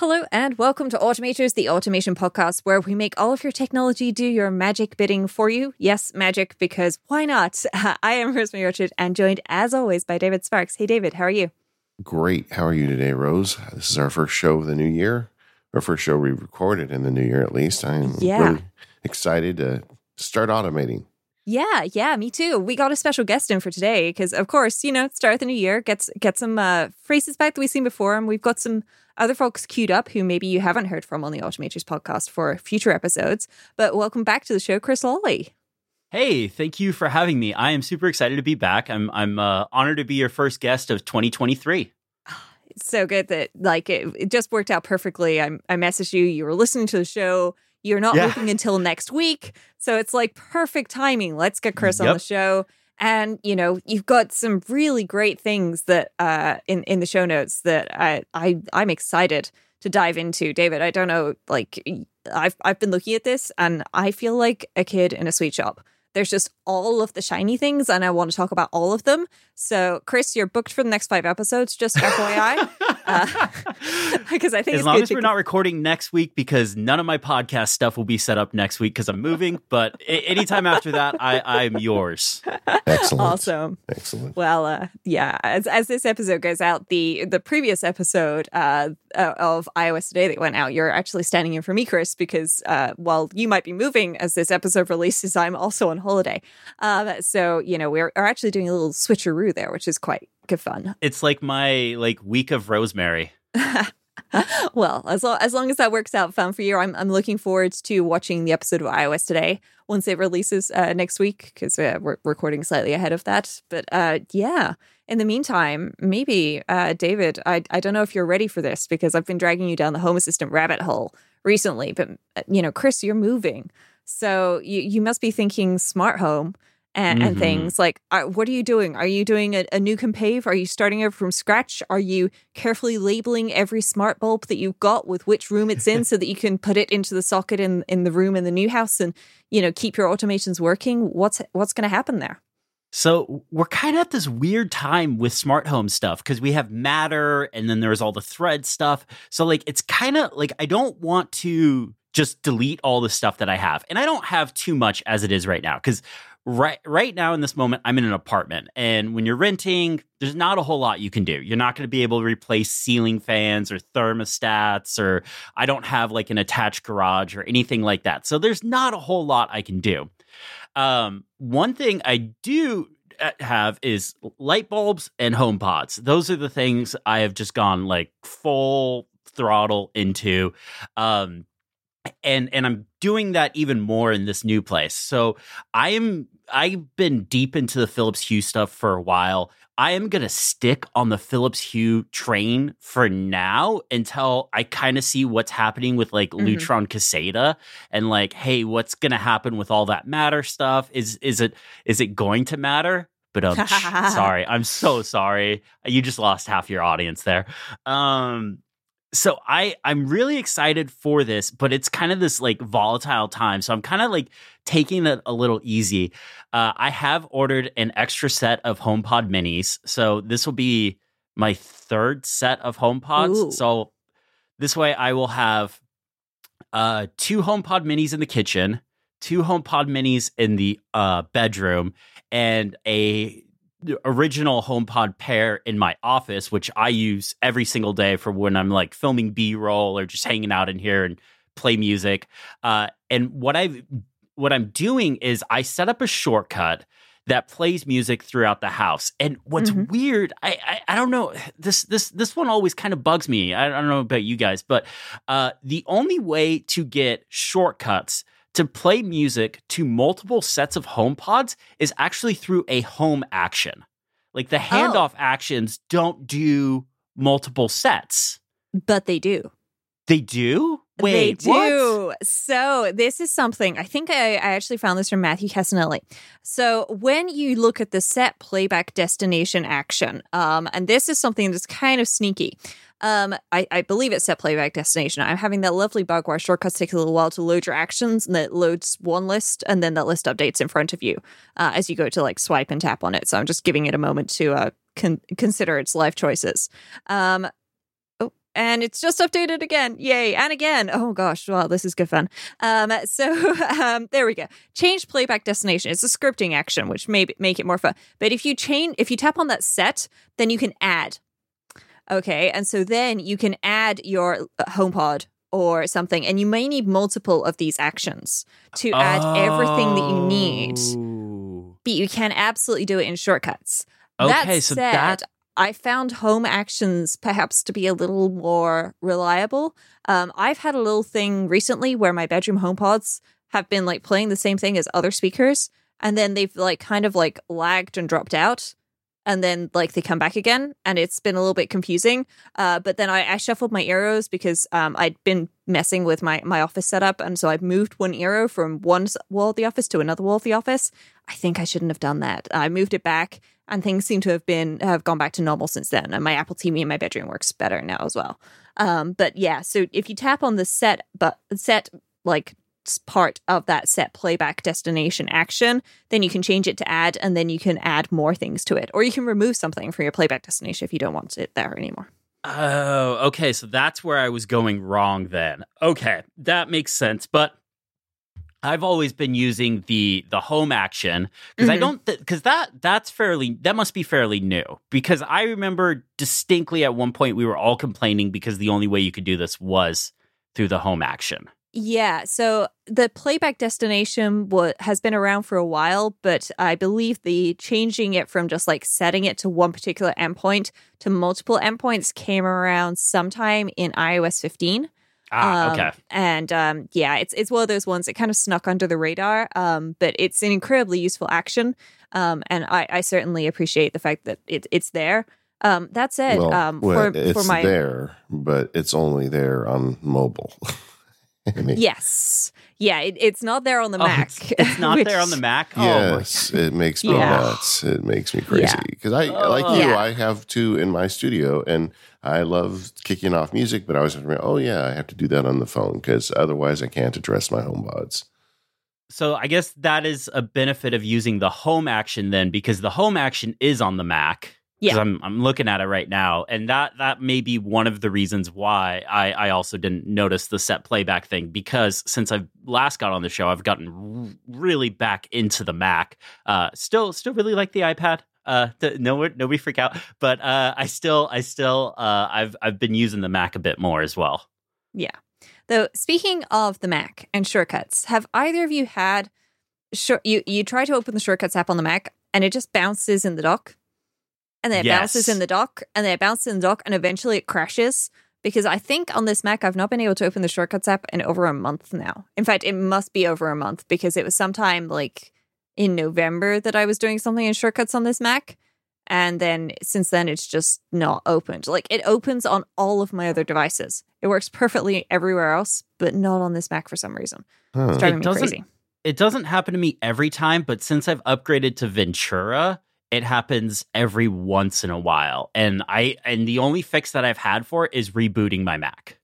Hello and welcome to Automators, the automation podcast where we make all of your technology do your magic bidding for you. Yes, magic, because why not? I am Rosemary Orchard and joined as always by David Sparks. Hey David, how are you? Great. How are you today, Rose? This is our first show of the new year, our first show we recorded in the new year at least. I'm really excited to start automating. Yeah, me too. We got a special guest in for today because, of course, you know, start of the new year, get some phrases back that we've seen before, and we've got some other folks queued up who maybe you haven't heard from on the Automators podcast for future episodes. But welcome back to the show, Chris Lawley. Hey, thank you for having me. I am super excited to be back. I'm honored to be your first guest of 2023. It's so good that it just worked out perfectly. I messaged you. You were listening to the show. You're not moving until next week. So it's like perfect timing. Let's get Chris on the show. And, you know, you've got some really great things that in the show notes that I'm excited to dive into. David, I don't know, I've been looking at this and I feel like a kid in a sweet shop. There's just all of the shiny things and I want to talk about all of them. So, Chris, you're booked for the next 5 episodes, just FYI. Because I think as long as we're not recording next week, because none of my podcast stuff will be set up next week because I'm moving. But anytime after that, I'm yours. Excellent. Awesome. Excellent. Well, as this episode goes out, the previous episode of iOS Today that went out, you're actually standing in for me, Chris, because while you might be moving as this episode releases, I'm also on holiday. So, you know, we're actually doing a little switcheroo there, which is quite good fun. It's like my week of Rosemary. Well, as long as that works out fun for you, I'm looking forward to watching the episode of iOS Today once it releases next week, because we're recording slightly ahead of that. But in the meantime, maybe David, I don't know if you're ready for this because I've been dragging you down the Home Assistant rabbit hole recently. But you know, Chris, you're moving, so you must be thinking smart home. And things like, what are you doing? Are you doing a new compave? Are you starting over from scratch? Are you carefully labeling every smart bulb that you've got with which room it's in so that you can put it into the socket in the room in the new house and, you know, keep your automations working? What's going to happen there? So we're kind of at this weird time with smart home stuff because we have Matter and then there's all the Thread stuff. So it's kind of I don't want to just delete all the stuff that I have. And I don't have too much as it is right now because right now in this moment, I'm in an apartment. And when you're renting, there's not a whole lot you can do. You're not going to be able to replace ceiling fans or thermostats, or I don't have an attached garage or anything like that. So there's not a whole lot I can do. One thing I do have is light bulbs and HomePods. Those are the things I have just gone full throttle into. And I'm doing that even more in this new place. So I've been deep into the Philips Hue stuff for a while. I am going to stick on the Philips Hue train for now until I kind of see what's happening with Lutron Caseta and hey, what's going to happen with all that Matter stuff? Is it going to matter? But sorry, I'm so sorry. You just lost half your audience there. So I'm really excited for this, but it's kind of this volatile time. So I'm kind of taking it a little easy. I have ordered an extra set of HomePod minis. So this will be my third set of HomePods. Ooh. So this way I will have 2 HomePod minis in the kitchen, 2 HomePod minis in the bedroom, and the original HomePod pair in my office, which I use every single day for when I'm filming B-roll or just hanging out in here and play music. And what I'm doing is I set up a shortcut that plays music throughout the house. And what's weird, I don't know, this one always kind of bugs me. I don't know about you guys, but the only way to get shortcuts to play music to multiple sets of HomePods is actually through a home action. The handoff actions don't do multiple sets. But they do. They do? Wait, they do. What? So this is something, I think I actually found this from Matthew Casanelli. So when you look at the set playback destination action, and this is something that's kind of sneaky. I believe it's set playback destination. I'm having that lovely bug where shortcuts take a little while to load your actions, and it loads one list, and then that list updates in front of you as you go to swipe and tap on it. So I'm just giving it a moment to consider its life choices. And it's just updated again. Yay. And again. Oh, gosh. Wow, this is good fun. There we go. Change playback destination. It's a scripting action, which may make it more fun. But if you tap on that set, then you can add. Okay. And so then you can add your HomePod or something. And you may need multiple of these actions to add everything that you need. But you can absolutely do it in shortcuts. Okay. That said, I found home actions perhaps to be a little more reliable. I've had a little thing recently where my bedroom HomePods have been like playing the same thing as other speakers. And then they've like kind of like lagged and dropped out. And then like they come back again. And it's been a little bit confusing. But then I shuffled my earrows because I'd been messing with my office setup. And so I moved one earrow from one wall of the office to another wall of the office. I think I shouldn't have done that. I moved it back. And things seem to have gone back to normal since then. And my Apple TV in my bedroom works better now as well. But yeah, so if you tap on the set part of that set playback destination action, then you can change it to add, and then you can add more things to it. Or you can remove something from your playback destination if you don't want it there anymore. Oh, okay. So that's where I was going wrong then. Okay, that makes sense. But I've always been using the home action because I don't because that must be fairly new, because I remember distinctly at one point we were all complaining because the only way you could do this was through the home action. Yeah, so the playback destination has been around for a while, but I believe the changing it from just like setting it to one particular endpoint to multiple endpoints came around sometime in iOS 15. Okay. And it's one of those ones that kind of snuck under the radar, but it's an incredibly useful action, and I certainly appreciate the fact that it's there. That said, it's there, but it's only there on mobile. I mean, yes. Yeah, it's not there on the Mac. It's not there on the Mac? Oh, yes, it makes me nuts. It makes me crazy. Because I have two in my studio, and I love kicking off music, but I always remember, I have to do that on the phone, because otherwise I can't address my HomePods. So I guess that is a benefit of using the home action then, because the home action is on the Mac. Yeah, I'm looking at it right now, and that may be one of the reasons why I also didn't notice the set playback thing, because since I last got on the show, I've gotten really back into the Mac. Still really like the iPad. Nobody freak out, but I've been using the Mac a bit more as well. Yeah. Though speaking of the Mac and shortcuts, have either of you had you try to open the shortcuts app on the Mac and it just bounces in the dock? And then it bounces in the dock, and then it bounces in the dock, and eventually it crashes. Because I think on this Mac, I've not been able to open the Shortcuts app in over a month now. In fact, it must be over a month, because it was sometime like in November that I was doing something in Shortcuts on this Mac. And then since then, it's just not opened. Like, it opens on all of my other devices. It works perfectly everywhere else, but not on this Mac for some reason. It's driving me crazy. It doesn't happen to me every time, but since I've upgraded to Ventura, it happens every once in a while. And the only fix that I've had for it is rebooting my Mac.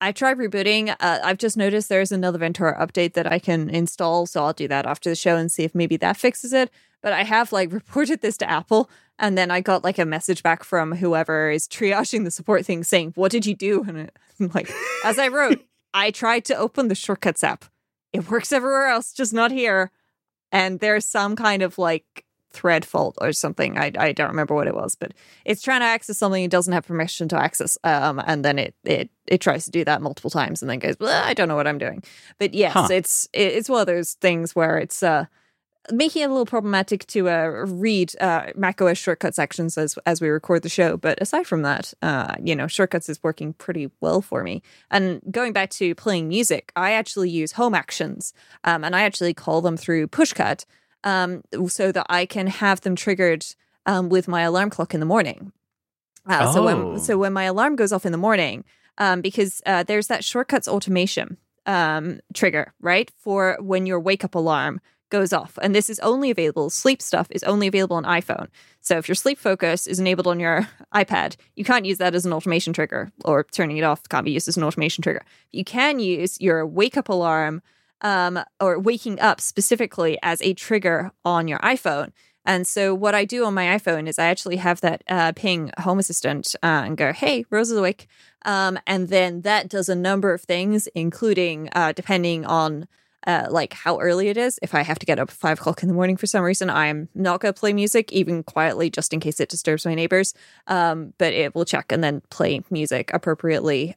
I tried rebooting. I've just noticed there's another Ventura update that I can install. So I'll do that after the show and see if maybe that fixes it. But I have like reported this to Apple. And then I got like a message back from whoever is triaging the support thing saying, "What did you do?" And I'm like, as I wrote, I tried to open the Shortcuts app. It works everywhere else, just not here. And there's some kind of like thread fault or something. I don't remember what it was, but it's trying to access something it doesn't have permission to access, and then it tries to do that multiple times and then goes, I don't know what I'm doing. But yes, it's one of those things where it's making it a little problematic to read macOS shortcut sections as we record the show. But aside from that, shortcuts is working pretty well for me. And going back to playing music, I actually use home actions, and I actually call them through pushcut, so that I can have them triggered with my alarm clock in the morning. So when my alarm goes off in the morning, because there's that shortcuts automation trigger, right, for when your wake-up alarm goes off. And this is only available, sleep stuff is only available on iPhone. So if your sleep focus is enabled on your iPad, you can't use that as an automation trigger, or turning it off can't be used as an automation trigger. You can use your wake-up alarm or waking up specifically as a trigger on your iPhone. And so what I do on my iPhone is I actually have that ping Home Assistant and go, hey, Rose is awake. And then that does a number of things, including depending on like how early it is. If I have to get up at 5 o'clock in the morning for some reason, I'm not going to play music, even quietly, just in case it disturbs my neighbors. But it will check and then play music appropriately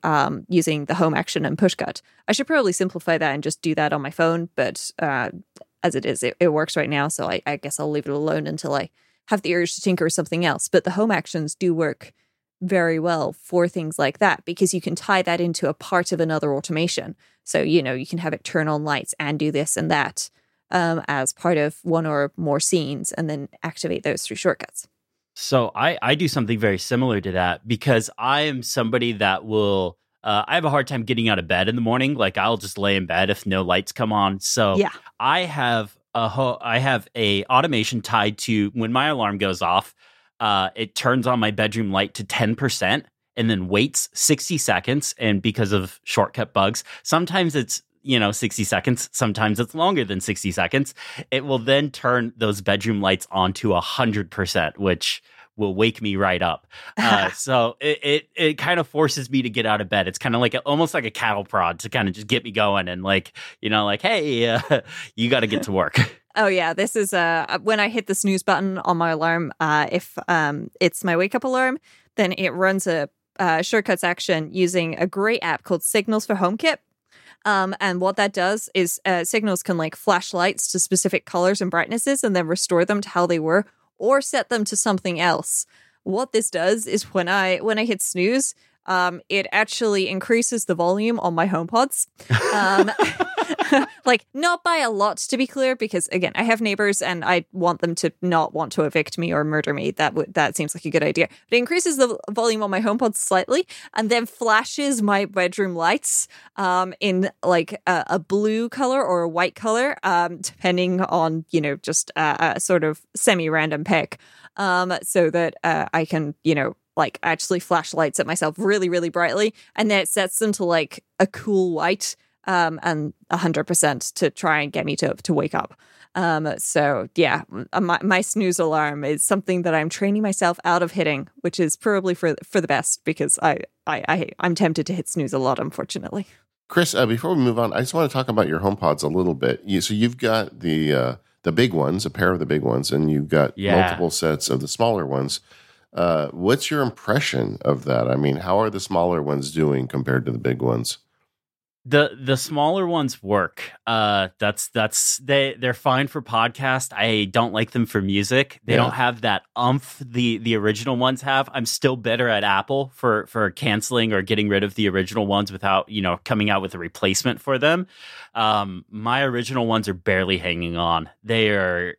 using the home action and push cut. I should probably simplify that and just do that on my phone. But as it is, it works right now. So I guess I'll leave it alone until I have the urge to tinker with something else. But the home actions do work very well for things like that, because you can tie that into a part of another automation. So, you know, you can have it turn on lights and do this and that as part of one or more scenes, and then activate those through shortcuts. So I do something very similar to that, because I am somebody that will, I have a hard time getting out of bed in the morning. Like, I'll just lay in bed if no lights come on. So yeah. I have a automation tied to when my alarm goes off. It turns on my bedroom light to 10% and then waits 60 seconds. And because of shortcut bugs, sometimes it's, 60 seconds. Sometimes it's longer than 60 seconds. It will then turn those bedroom lights on to 100%, which will wake me right up. So it kind of forces me to get out of bed. It's kind of like almost like a cattle prod to kind of just get me going and hey, you got to get to work. Oh, yeah. This is when I hit the snooze button on my alarm. If it's my wake up alarm, then it runs a shortcuts action using a great app called Signals for HomeKit. And what that does is Signals can flash lights to specific colors and brightnesses and then restore them to how they were or set them to something else. What this does is when I hit snooze, it actually increases the volume on my HomePods. Not by a lot, to be clear, because again, I have neighbors and I want them to not want to evict me or murder me. That seems like a good idea. But it increases the volume on my HomePod slightly and then flashes my bedroom lights in a blue color or a white color, depending on, just a sort of semi-random pick, so that I can, actually flash lights at myself really, really brightly. And then it sets them to a cool white, and 100% to try and get me to wake up. So yeah, my snooze alarm is something that I'm training myself out of hitting, which is probably for the best, because I'm tempted to hit snooze a lot, unfortunately. Chris, before we move on, I just want to talk about your HomePods a little bit. So you've got the big ones, a pair of the big ones, and you've got multiple sets of the smaller ones. What's your impression of that? I mean, how are the smaller ones doing compared to the big ones? The smaller ones work. They're fine for podcast. I don't like them for music. They don't have that oomph the original ones have. I'm still bitter at Apple for canceling or getting rid of the original ones without, coming out with a replacement for them. My original ones are barely hanging on. They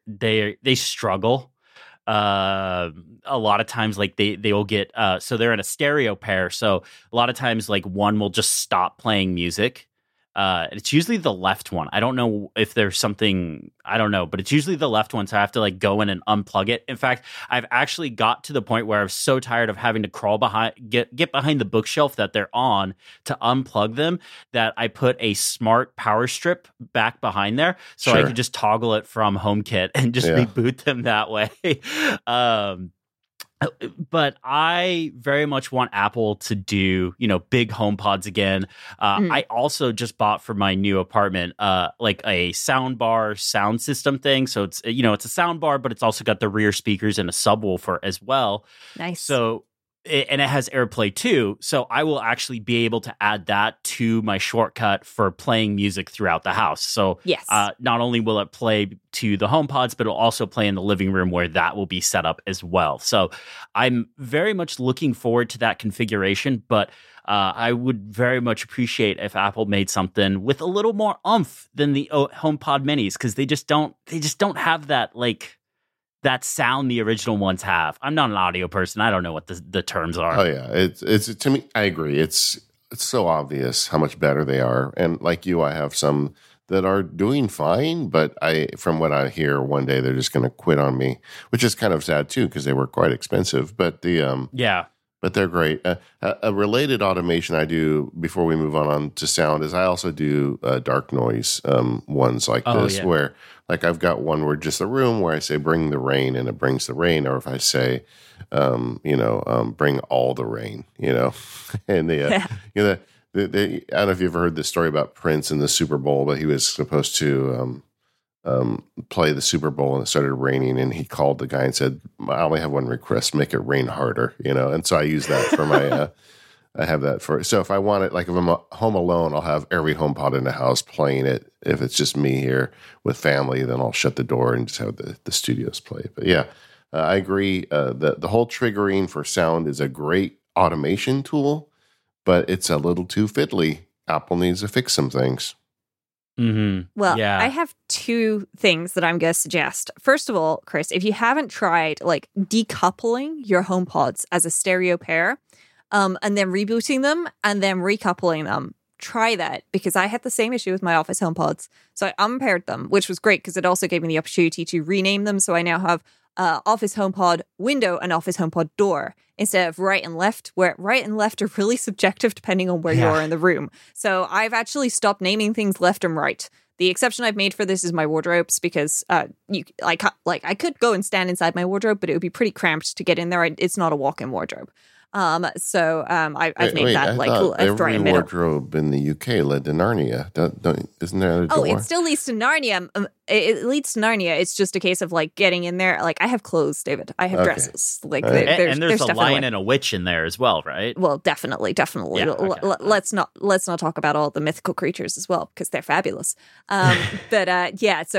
struggle. A lot of times they will get so they're in a stereo pair, so a lot of times one will just stop playing music. It's usually the left one. I don't know if there's something, I don't know, but it's usually the left one, so I have to go in and unplug it. In fact, I've actually got to the point where I'm so tired of having to crawl behind, get behind the bookshelf that they're on to unplug them, that I put a smart power strip back behind there, so I could just toggle it from HomeKit and just reboot them that way. But I very much want Apple to do, big HomePods again. I also just bought for my new apartment, a soundbar sound system thing. So it's, it's a soundbar, but it's also got the rear speakers and a subwoofer as well. Nice. So, and it has AirPlay too. So I will actually be able to add that to my shortcut for playing music throughout the house. So yes. Not only will it play to the HomePods, but it'll also play in the living room where that will be set up as well. So I'm very much looking forward to that configuration, but I would very much appreciate if Apple made something with a little more oomph than the HomePod minis, because they just don't have that that sound the original ones have. I'm not an audio person. I don't know what the terms are. Oh yeah, it's to me. I agree. It's so obvious how much better they are. And like you, I have some that are doing fine, but from what I hear, one day they're just going to quit on me, which is kind of sad too, because they were quite expensive. But but they're great. A related automation I do before we move on to sound is I also do dark noise ones like this, yeah. Where like I've got one where just the room where I say bring the rain and it brings the rain, or if I say bring all the rain, and the I don't know if you've ever heard this story about Prince in the Super Bowl, but he was supposed to play the Super Bowl and it started raining, and he called the guy and said, "I only have one request: make it rain harder." And so I use that for my. I have that for so if I want it, like if I'm home alone, I'll have every HomePod in the house playing it. If it's just me here with family, then I'll shut the door and just have the studios play it. But yeah, I agree. The whole triggering for sound is a great automation tool, but it's a little too fiddly. Apple needs to fix some things. Mm-hmm. Well, yeah. I have two things that I'm going to suggest. First of all, Chris, if you haven't tried like decoupling your HomePods as a stereo pair, and then rebooting them and then recoupling them, try that, because I had the same issue with my office HomePods. So I unpaired them, which was great because it also gave me the opportunity to rename them. So I now have office HomePod window and office HomePod door instead of right and left, where right and left are really subjective depending on where you are in the room. So I've actually stopped naming things left and right. The exception I've made for this is my wardrobes, because I could go and stand inside my wardrobe, but it would be pretty cramped to get in there. It's not a walk-in wardrobe. Every wardrobe in the UK led to Narnia. Isn't there a door? Oh, it still leads to Narnia. It leads to Narnia. It's just a case of like getting in there. Like I have clothes, David. I have dresses. Like there's a lion and a witch in there as well, right? Well, definitely. Yeah, okay. Let's not talk about all the mythical creatures as well, because they're fabulous. So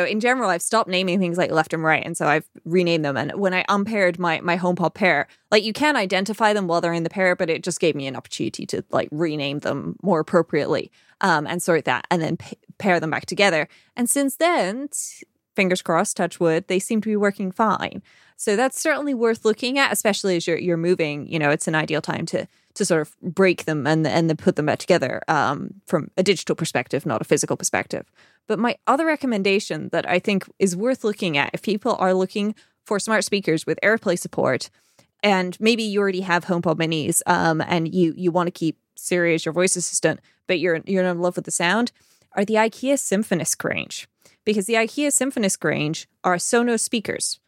in general, I've stopped naming things like left and right, and so I've renamed them. And when I unpaired my HomePod pair, like you can identify them while they're in the pair, but it just gave me an opportunity to like rename them more appropriately and sort that, and then pair them back together. And since then, fingers crossed, touch wood, they seem to be working fine. So that's certainly worth looking at, especially as you're moving. It's an ideal time to sort of break them and then put them back together from a digital perspective, not a physical perspective. But my other recommendation that I think is worth looking at if people are looking for smart speakers with AirPlay support, and maybe you already have HomePod minis and you want to keep Siri as your voice assistant, but you're not in love with the sound, are the IKEA Symfonisk range. Because the IKEA Symfonisk range are Sonos speakers,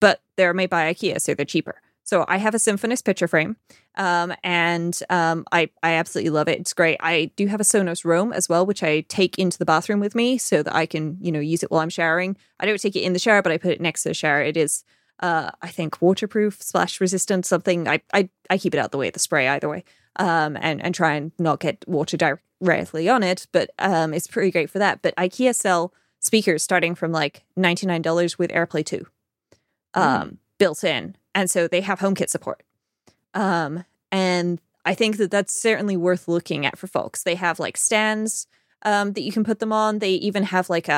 but they're made by IKEA, so they're cheaper. So I have a Symfonisk picture frame, I absolutely love it. It's great. I do have a Sonos Roam as well, which I take into the bathroom with me so that I can, use it while I'm showering. I don't take it in the shower, but I put it next to the shower. It is... I think waterproof, splash resistant, something. I keep it out the way of the spray either way, and try and not get water directly on it. But it's pretty great for that. But IKEA sell speakers starting from like $99 with AirPlay 2 built in, and so they have HomeKit support. And I think that's certainly worth looking at for folks. They have like stands that you can put them on. They even have like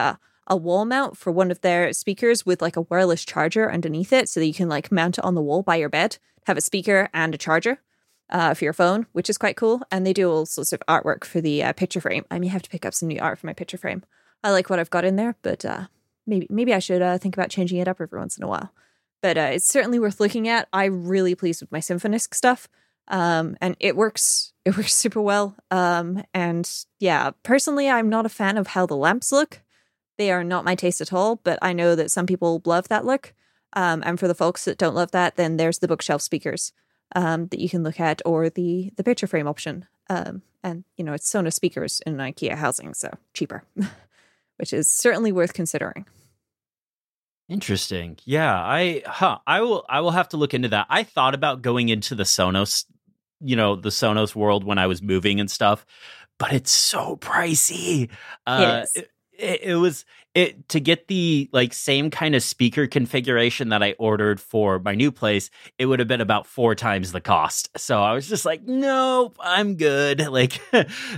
a wall mount for one of their speakers with like a wireless charger underneath it, so that you can like mount it on the wall by your bed, have a speaker and a charger for your phone, which is quite cool. And they do all sorts of artwork for the picture frame. I may have to pick up some new art for my picture frame. I like what I've got in there, but maybe I should think about changing it up every once in a while. But it's certainly worth looking at. I'm really pleased with my Symfonisk stuff. And it works. It works super well. Personally, I'm not a fan of how the lamps look. They are not my taste at all, but I know that some people love that look. And for the folks that don't love that, then there's the bookshelf speakers that you can look at, or the picture frame option. And it's Sonos speakers in an IKEA housing, so cheaper, which is certainly worth considering. Interesting. Yeah, I will have to look into that. I thought about going into the Sonos, the Sonos world when I was moving and stuff, but it's so pricey. Yes. It was to get the like same kind of speaker configuration that I ordered for my new place. It would have been about 4 times the cost. So I was just like, nope, I'm good. Like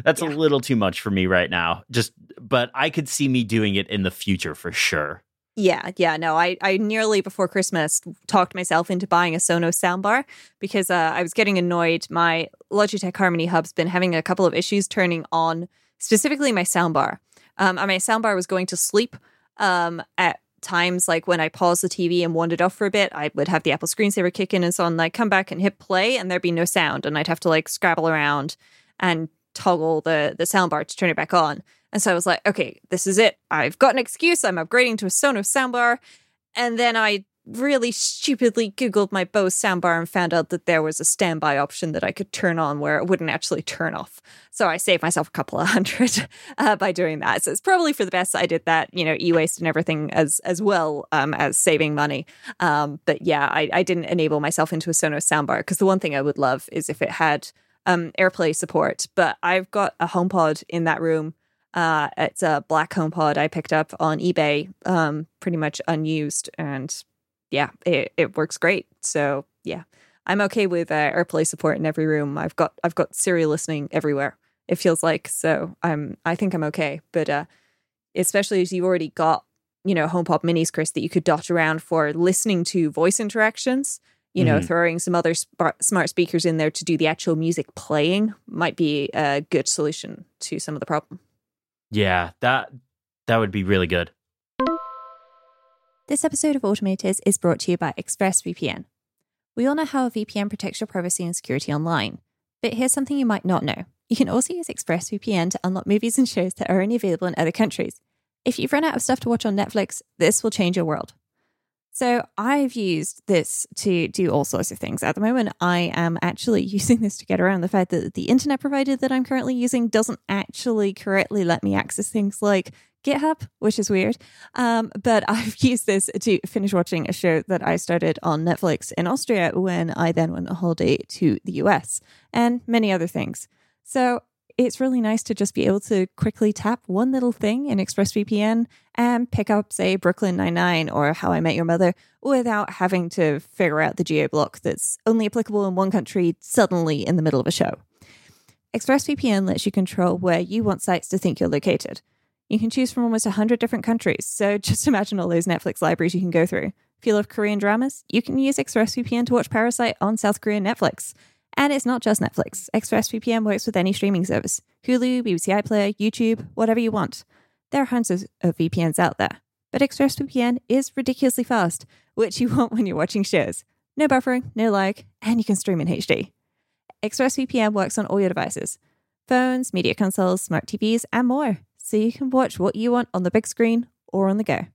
that's a little too much for me right now. But I could see me doing it in the future for sure. Yeah. No, I nearly before Christmas talked myself into buying a Sonos soundbar because I was getting annoyed. My Logitech Harmony Hub's been having a couple of issues turning on specifically my soundbar. And my soundbar was going to sleep at times, like when I paused the TV and wandered off for a bit, I would have the Apple screensaver kick in and so on. I'd come back and hit play and there'd be no sound. And I'd have to like scrabble around and toggle the soundbar to turn it back on. And so I was like, okay, this is it. I've got an excuse. I'm upgrading to a Sonos soundbar. And then I really stupidly Googled my Bose soundbar and found out that there was a standby option that I could turn on where it wouldn't actually turn off. So I saved myself a couple of hundred by doing that. So it's probably for the best I did that, you know, e-waste and everything as well as saving money. But yeah, I didn't enable myself into a Sonos soundbar because the one thing I would love is if it had AirPlay support. But I've got a HomePod in that room. It's a black HomePod I picked up on eBay, pretty much unused, and yeah, it works great. So yeah, I'm okay with AirPlay support in every room. I've got Siri listening everywhere, it feels like, so I think I'm okay. But especially as you've already got, you know, HomePod minis, Chris, that you could dot around for listening to voice interactions. You know, throwing some other smart speakers in there to do the actual music playing might be a good solution to some of the problem. Yeah, that would be really good. This episode of Automators is brought to you by ExpressVPN. We all know how a VPN protects your privacy and security online, but here's something you might not know. You can also use ExpressVPN to unlock movies and shows that are only available in other countries. If you've run out of stuff to watch on Netflix, this will change your world. So I've used this to do all sorts of things. At the moment, I am actually using this to get around the fact that the internet provider that I'm currently using doesn't actually correctly let me access things like GitHub, which is weird. But I've used this to finish watching a show that I started on Netflix in Austria when I then went on holiday to the US, and many other things. So it's really nice to just be able to quickly tap one little thing in ExpressVPN and pick up, say, Brooklyn Nine-Nine or How I Met Your Mother without having to figure out the geo-block that's only applicable in one country suddenly in the middle of a show. ExpressVPN lets you control where you want sites to think you're located. You can choose from almost 100 different countries, so just imagine all those Netflix libraries you can go through. If you love Korean dramas, you can use ExpressVPN to watch Parasite on South Korean Netflix. And it's not just Netflix. ExpressVPN works with any streaming service. Hulu, BBC iPlayer, YouTube, whatever you want. There are hundreds of VPNs out there. But ExpressVPN is ridiculously fast, which you want when you're watching shows. No buffering, no lag, and you can stream in HD. ExpressVPN works on all your devices. Phones, media consoles, smart TVs, and more. So you can watch what you want on the big screen or on the go.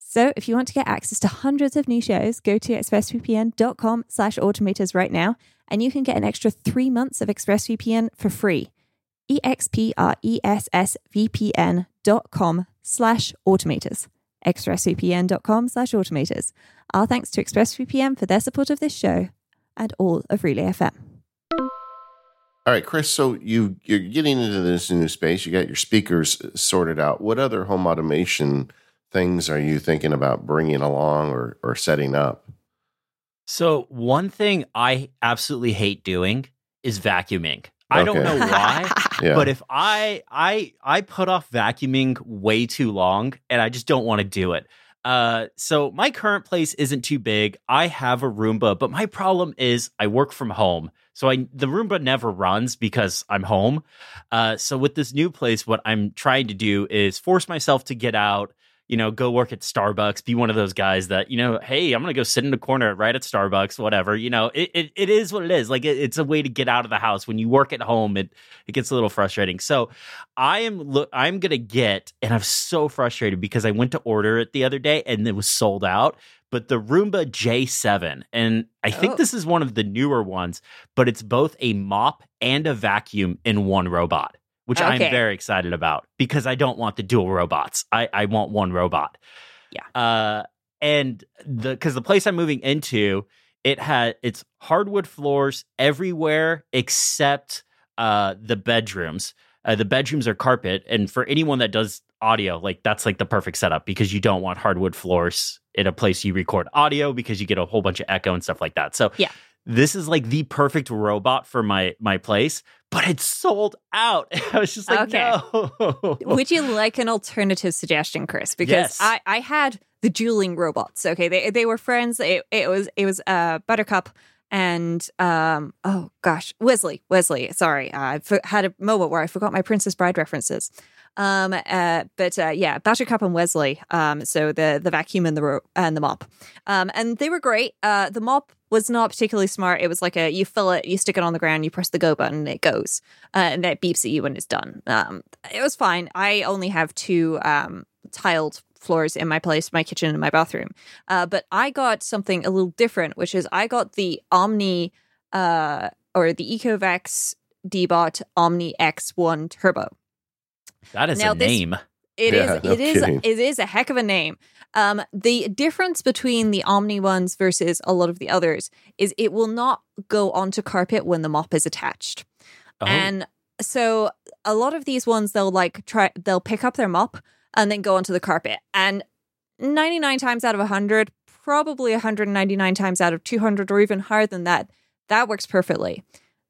So if you want to get access to hundreds of new shows, go to expressvpn.com/automators right now, and you can get an extra 3 months of ExpressVPN for free. EXPRESSVPN.com/automators. ExpressVPN.com/automators. Our thanks to ExpressVPN for their support of this show and all of Relay FM. All right, Chris, so you're getting into this new space. You got your speakers sorted out. What other home automation things are you thinking about bringing along or setting up? So one thing I absolutely hate doing is vacuuming. I don't know why, but if I put off vacuuming way too long and I just don't want to do it. So my current place isn't too big. I have a Roomba, but my problem is I work from home. So the Roomba never runs because I'm home. So with this new place, what I'm trying to do is force myself to get out, you know, go work at Starbucks, be one of those guys that, you know, hey, I'm going to go sit in the corner right at Starbucks, whatever. You know, it is what it is. Like, it's a way to get out of the house. When you work at home, it gets a little frustrating. So I'm going to get, and I'm so frustrated because I went to order it the other day and it was sold out, but the Roomba J7, and I think this is one of the newer ones, but it's both a mop and a vacuum in one robot, which I'm very excited about because I don't want the dual robots. I want one robot. Yeah. Because the place I'm moving into, it's hardwood floors everywhere except the bedrooms. The bedrooms are carpet. And for anyone that does audio, like that's like the perfect setup because you don't want hardwood floors in a place you record audio because you get a whole bunch of echo and stuff like that. So yeah. This is like the perfect robot for my place, but it's sold out. I was just like, no. Would you like an alternative suggestion, Chris? Because yes. I had the dueling robots. Okay, they were friends. It was Buttercup And, oh gosh, Wesley, sorry. I've had a moment where I forgot my Princess Bride references. But Buttercup and Wesley. So the vacuum and the mop. And they were great. The mop was not particularly smart. It was like you fill it, you stick it on the ground, you press the go button, it goes. And that beeps at you when it's done. It was fine. I only have two, tiled floors in my place, my kitchen and my bathroom. But I got something a little different, which is I got the Omni, or the Ecovacs Deebot Omni X1 Turbo. That is a name. It is a heck of a name. The difference between the Omni ones versus a lot of the others is it will not go onto carpet when the mop is attached. Oh. And so a lot of these ones, they'll pick up their mop and then go onto the carpet. And 99 times out of 100, probably 199 times out of 200, or even higher than that, that works perfectly.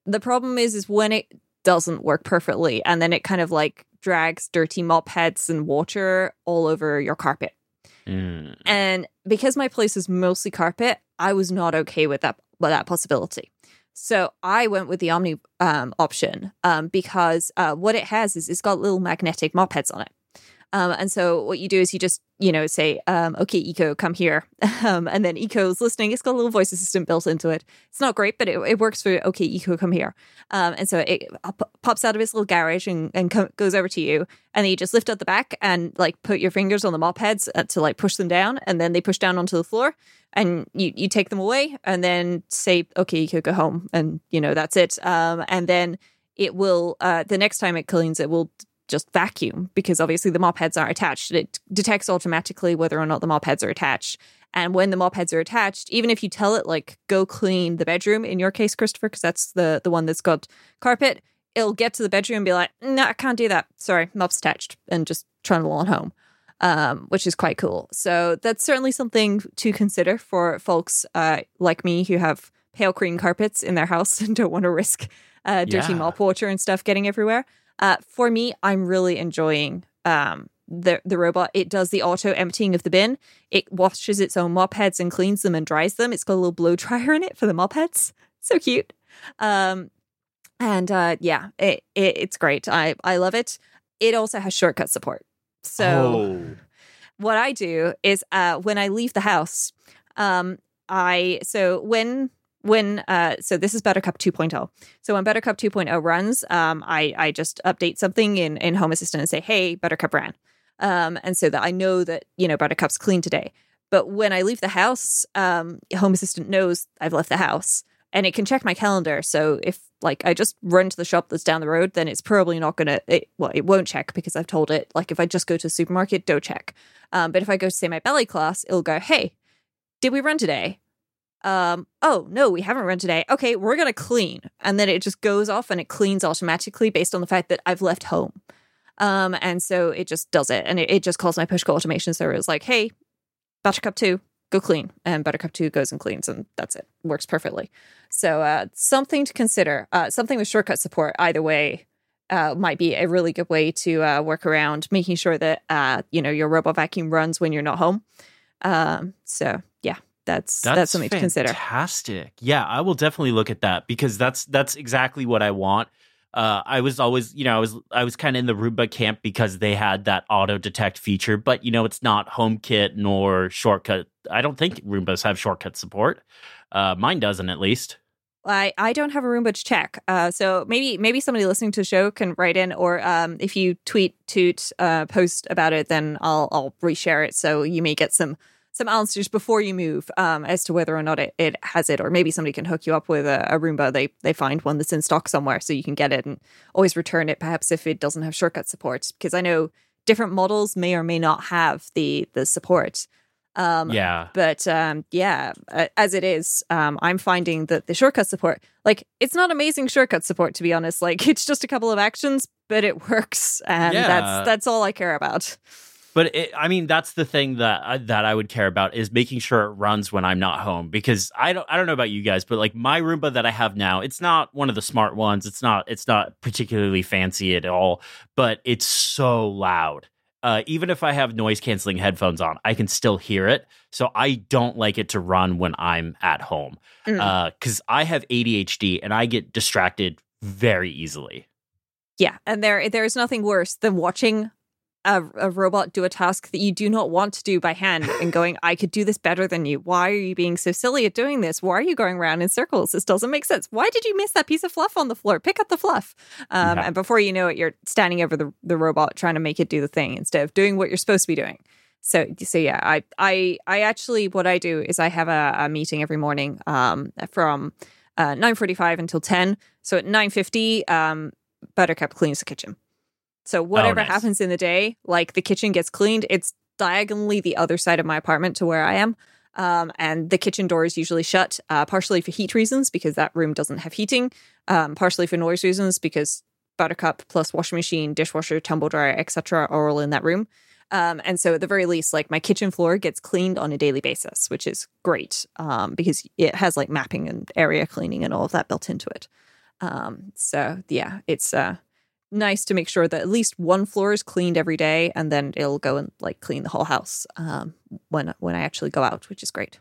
The problem is when it doesn't work perfectly, and then it kind of like drags dirty mop heads and water all over your carpet. Mm. And because my place is mostly carpet, I was not okay with that possibility. So I went with the Omni option because what it has is it's got little magnetic mop heads on it. And so what you do is you just, say, okay, Eco, come here. And then Eco's listening. It's got a little voice assistant built into it. It's not great, but it works for, okay, Eco, come here. And so it pops out of its little garage and goes over to you. And then you just lift up the back and like put your fingers on the mop heads to like push them down. And then they push down onto the floor and you take them away and then say, okay, Eco, go home. And, that's it. And then it will, the next time it cleans, it will just vacuum, because obviously the mop heads aren't attached. It detects automatically whether or not the mop heads are attached. And when the mop heads are attached, even if you tell it, like, go clean the bedroom, in your case, Christopher, because that's the one that's got carpet, it'll get to the bedroom and be like, no, I can't do that. Sorry, mop's attached, and just trundle on home, which is quite cool. So that's certainly something to consider for folks like me who have pale green carpets in their house and don't want to risk dirty mop water and stuff getting everywhere. For me, I'm really enjoying the robot. It does the auto emptying of the bin. It washes its own mop heads and cleans them and dries them. It's got a little blow dryer in it for the mop heads. So cute. It's great. I love it. It also has shortcut support. So what I do is when I leave the house, so this is Buttercup 2.0. So when Buttercup 2.0 runs, I just update something in Home Assistant and say, hey, Buttercup ran. And so that I know that, Buttercup's clean today. But when I leave the house, Home Assistant knows I've left the house and it can check my calendar. So if I just run to the shop that's down the road, then it's probably not going to, it won't check because I've told it, if I just go to a supermarket, don't check. But if I go to say my ballet class, it'll go, hey, did we run today? Oh, no, we haven't run today. Okay, we're going to clean. And then it just goes off and it cleans automatically based on the fact that I've left home. And so it just does it. And it just calls my push-call automation. So it was like, hey, Buttercup 2, go clean. And Buttercup 2 goes and cleans. And that's it. Works perfectly. So something to consider. Something with shortcut support either way might be a really good way to work around making sure that, your robot vacuum runs when you're not home. That's something to consider. Fantastic. Yeah, I will definitely look at that because that's exactly what I want. I was always, I was kind of in the Roomba camp because they had that auto detect feature, but it's not HomeKit nor shortcut. I don't think Roombas have shortcut support. Mine doesn't, at least. I don't have a Roomba to check. So maybe somebody listening to the show can write in, or if you post about it, then I'll reshare it. So you may get some answers before you move as to whether or not it has it, or maybe somebody can hook you up with a Roomba. They find one that's in stock somewhere so you can get it and always return it, perhaps, if it doesn't have shortcut support, because I know different models may or may not have the support. As it is, I'm finding that the shortcut support, it's not amazing shortcut support, to be honest. It's just a couple of actions, but it works. And that's all I care about. But that's the thing that I would care about, is making sure it runs when I'm not home, because I don't know about you guys, but my Roomba that I have now, it's not one of the smart ones. It's not particularly fancy at all, but it's so loud. even if I have noise canceling headphones on, I can still hear it. So I don't like it to run when I'm at home because I have ADHD and I get distracted very easily. Yeah. And there is nothing worse than watching a robot do a task that you do not want to do by hand and going, I could do this better than you. Why are you being so silly at doing this? Why are you going around in circles? This doesn't make sense. Why did you miss that piece of fluff on the floor? Pick up the fluff. And before you know it, you're standing over the robot trying to make it do the thing instead of doing what you're supposed to be doing. So yeah, I actually, what I do is I have a meeting every morning from 9:45 until 10. So at 9:50, Buttercup cleans the kitchen. So whatever happens in the day, like the kitchen gets cleaned, it's diagonally the other side of my apartment to where I am. And the kitchen door is usually shut, partially for heat reasons, because that room doesn't have heating, partially for noise reasons, because Buttercup plus washing machine, dishwasher, tumble dryer, etc. are all in that room. And so at the very least, like my kitchen floor gets cleaned on a daily basis, which is great because it has like mapping and area cleaning and all of that built into it. So yeah, it's... nice to make sure that at least one floor is cleaned every day, and then it'll go and like clean the whole house when I actually go out, which is great.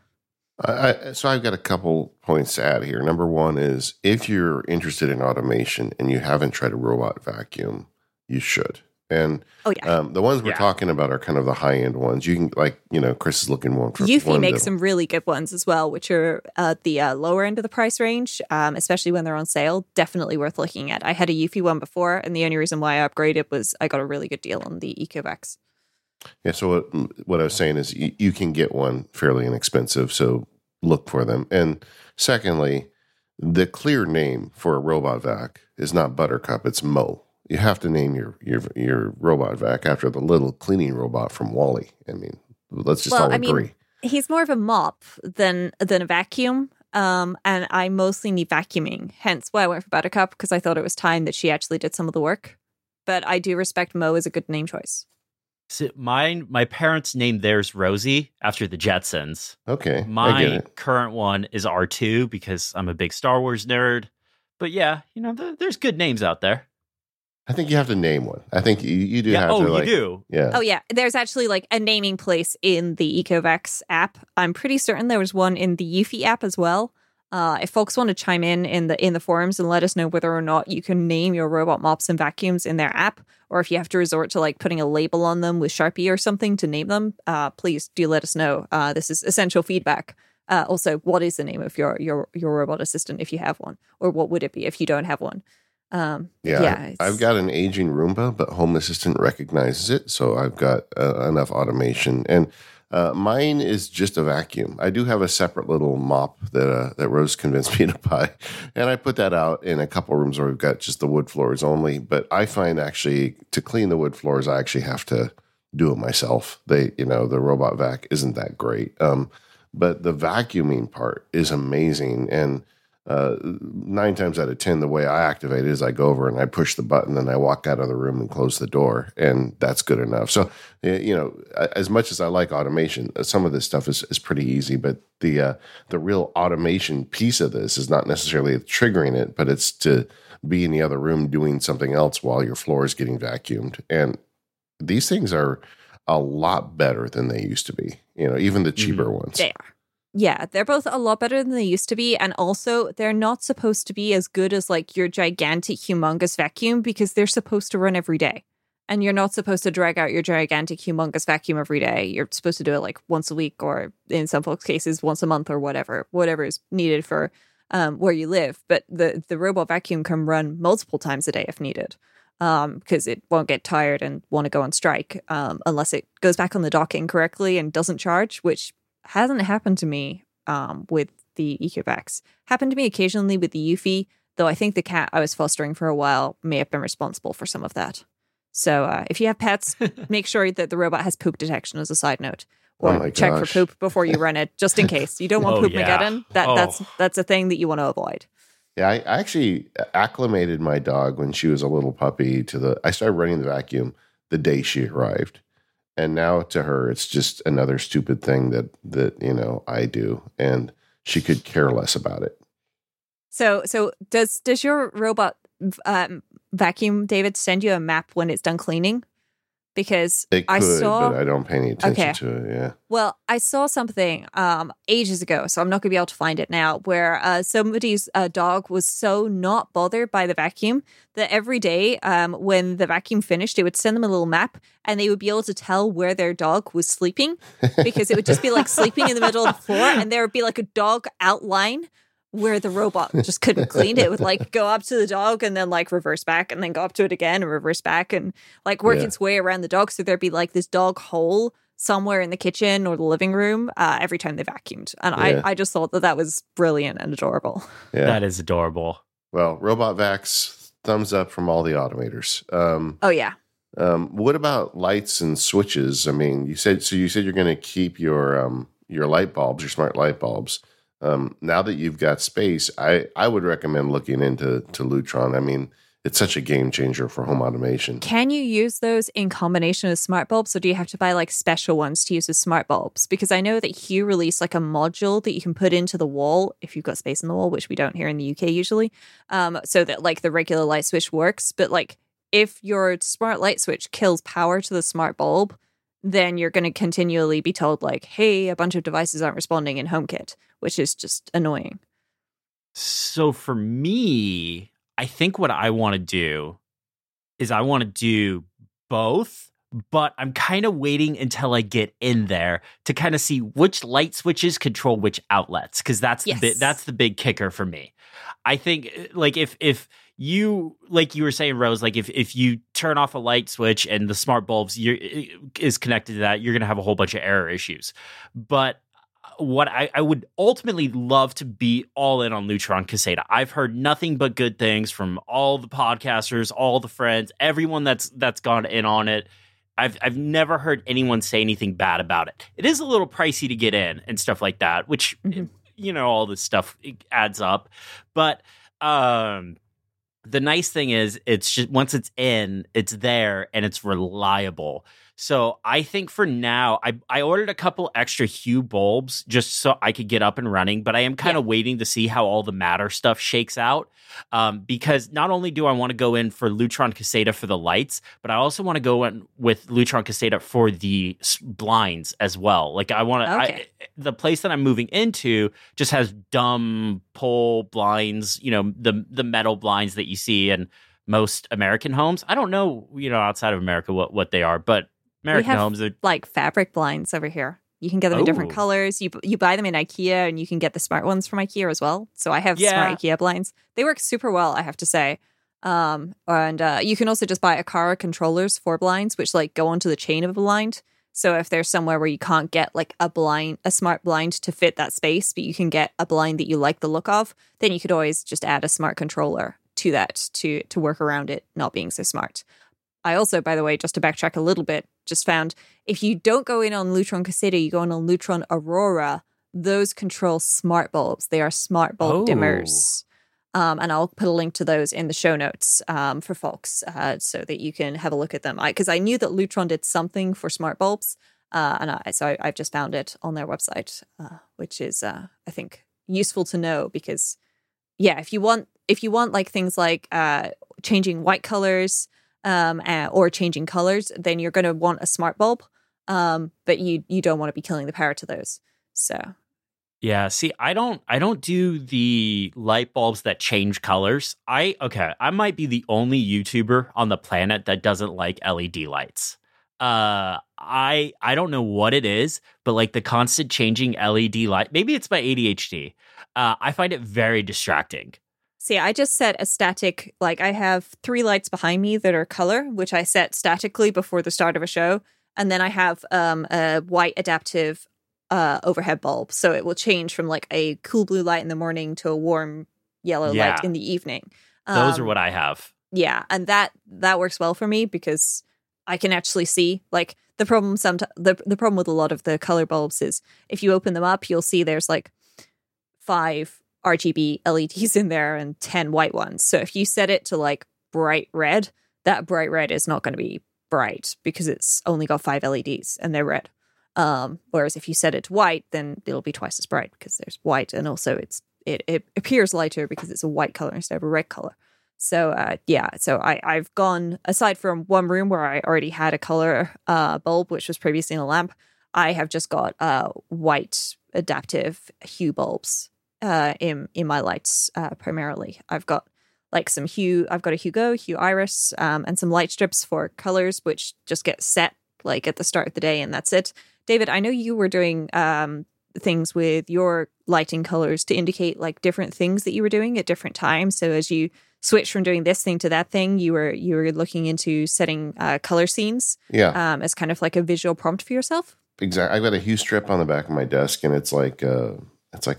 So I've got a couple points to add here. Number one is if you're interested in automation and you haven't tried a robot vacuum, you should. And the ones we're talking about are kind of the high end ones. You can Chris is looking one for Eufy makes some really good ones as well, which are at the lower end of the price range, especially when they're on sale. Definitely worth looking at. I had a Eufy one before, and the only reason why I upgraded was I got a really good deal on the Ecovacs. Yeah. So what I was saying is you can get one fairly inexpensive. So look for them. And secondly, the clear name for a robot vac is not Buttercup. It's Mo. You have to name your robot vac after the little cleaning robot from WALL-E. I mean, let's just agree. He's more of a mop than a vacuum, and I mostly need vacuuming. Hence why I went for Buttercup, because I thought it was time that she actually did some of the work. But I do respect Mo as a good name choice. So my parents named theirs Rosie after the Jetsons. Okay, my current one is R2 because I'm a big Star Wars nerd. But yeah, there's good names out there. I think you have to name one. I think you do have to. Oh, you do? Yeah. Oh, yeah. There's actually like a naming place in the Ecovacs app. I'm pretty certain there was one in the Eufy app as well. If folks want to chime in the forums and let us know whether or not you can name your robot mops and vacuums in their app, or if you have to resort to like putting a label on them with Sharpie or something to name them, please do let us know. This is essential feedback. Also, what is the name of your robot assistant if you have one? Or what would it be if you don't have one? I've got an aging Roomba, but Home Assistant recognizes it, so I've got enough automation. And mine is just a vacuum. I do have a separate little mop that Rose convinced me to buy, and I put that out in a couple rooms where we've got just the wood floors only. But I find actually to clean the wood floors, I actually have to do it myself. The robot vac isn't that great, but the vacuuming part is amazing. And 9 times out of 10, the way I activate it is I go over and I push the button and I walk out of the room and close the door, and that's good enough. So, as much as I like automation, some of this stuff is pretty easy, but the real automation piece of this is not necessarily triggering it, but it's to be in the other room doing something else while your floor is getting vacuumed. And these things are a lot better than they used to be, even the cheaper ones. They are. Yeah, they're both a lot better than they used to be. And also, they're not supposed to be as good as like your gigantic, humongous vacuum, because they're supposed to run every day. And you're not supposed to drag out your gigantic, humongous vacuum every day. You're supposed to do it like once a week, or in some folks' cases, once a month, or whatever is needed for where you live. But the robot vacuum can run multiple times a day if needed, because it won't get tired and want to go on strike unless it goes back on the dock incorrectly and doesn't charge, which hasn't happened to me with the Ecovacs. Happened to me occasionally with the Eufy, though I think the cat I was fostering for a while may have been responsible for some of that. So if you have pets, make sure that the robot has poop detection as a side note. Or check for poop before you run it, just in case. You don't want poop-mageddon. That's a thing that you want to avoid. Yeah, I actually acclimated my dog when she was a little puppy I started running the vacuum the day she arrived. And now to her, it's just another stupid thing that I do, and she could care less about it. So does your robot vacuum, David, send you a map when it's done cleaning? because they could, but I don't pay any attention to it. Yeah. Well, I saw something ages ago, so I'm not going to be able to find it now, where somebody's dog was so not bothered by the vacuum that every day when the vacuum finished, it would send them a little map and they would be able to tell where their dog was sleeping because it would just be like sleeping in the middle of the floor and there would be like a dog outline where the robot just couldn't clean it. It would like go up to the dog and then like reverse back and then go up to it again and reverse back and like work its way around the dog. So there'd be like this dog hole somewhere in the kitchen or the living room every time they vacuumed. And I just thought that that was brilliant and adorable. Yeah. That is adorable. Well, Robot Vacs, thumbs up from all the automators. What about lights and switches? I mean, you said you're going to keep your light bulbs, your smart light bulbs. Now that you've got space, I would recommend looking into Lutron. I mean, it's such a game changer for home automation. Can you use those in combination with smart bulbs, or do you have to buy like special ones to use with smart bulbs? Because I know that Hue released like a module that you can put into the wall if you've got space in the wall, which we don't here in the UK usually, so that like the regular light switch works. But like if your smart light switch kills power to the smart bulb, then you're going to continually be told like, hey, a bunch of devices aren't responding in HomeKit, which is just annoying. So for me, I think what I want to do is I want to do both, but I'm kind of waiting until I get in there to kind of see which light switches control which outlets, because that's the big kicker for me. I think like if you, like you were saying, Rose, like if you turn off a light switch and the smart bulbs is connected to that, you're going to have a whole bunch of error issues. But what I would ultimately love to be all in on Lutron Caseta. I've heard nothing but good things from all the podcasters, all the friends, everyone that's gone in on it. I've never heard anyone say anything bad about it. It is a little pricey to get in and stuff like that, which, you know, all this stuff adds up. But, the nice thing is it's just once it's in, it's there and it's reliable. So I think for now, I ordered a couple extra Hue bulbs just so I could get up and running. But I am kind of waiting to see how all the Matter stuff shakes out, because not only do I want to go in for Lutron Caseta for the lights, but I also want to go in with Lutron Caseta for the blinds as well. Like I want to, the place that I'm moving into just has dumb pole blinds, you know, the metal blinds that you see in most American homes. I don't know, you know, outside of America what they are, but American homes are like fabric blinds over here. You can get them in different colors. You buy them in IKEA and you can get the smart ones from IKEA as well. So I have smart IKEA blinds. They work super well, I have to say. And you can also just buy Akara controllers for blinds, which like go onto the chain of a blind. So if there's somewhere where you can't get like a smart blind to fit that space, but you can get a blind that you like the look of, then you could always just add a smart controller to that to work around it not being so smart. I also, by the way, just to backtrack a little bit, just found if you don't go in on Lutron Caseta, you go in on Lutron Aurora, those control smart bulbs. They are smart bulb dimmers. And I'll put a link to those in the show notes for folks so that you can have a look at them. Because I knew that Lutron did something for smart bulbs, and I've just found it on their website, which is, I think, useful to know because, yeah, if you want like things like changing white colors or changing colors, then you're going to want a smart bulb, but you don't want to be killing the power to those. So yeah, see, I don't do the light bulbs that change colors. I might be the only YouTuber on the planet that doesn't like LED lights. I don't know what it is, but like the constant changing LED light, maybe it's my ADHD. I find it very distracting. See, I just set a static, like I have 3 lights behind me that are color, which I set statically before the start of a show. And then I have a white adaptive overhead bulb. So it will change from like a cool blue light in the morning to a warm yellow light in the evening. Those are what I have. Yeah. And that works well for me because I can actually see like the problem. The problem with a lot of the color bulbs is if you open them up, you'll see there's like 5 RGB LEDs in there and 10 white ones. So if you set it to like bright red, that bright red is not going to be bright because it's only got 5 LEDs and they're red. Whereas if you set it to white, then it'll be twice as bright because there's white, and also it appears lighter because it's a white color instead of a red color. So I've gone, aside from one room where I already had a color bulb, which was previously in a lamp, I have just got white adaptive hue bulbs in my lights primarily. I've got like some hue, I've got a Hugo, Hue Iris, and some light strips for colors, which just get set like at the start of the day, and that's it. David, I know you were doing things with your lighting colors to indicate like different things that you were doing at different times. So as you switch from doing this thing to that thing, you were looking into setting color scenes, as kind of like a visual prompt for yourself. Exactly. I've got a hue strip on the back of my desk, and it's like a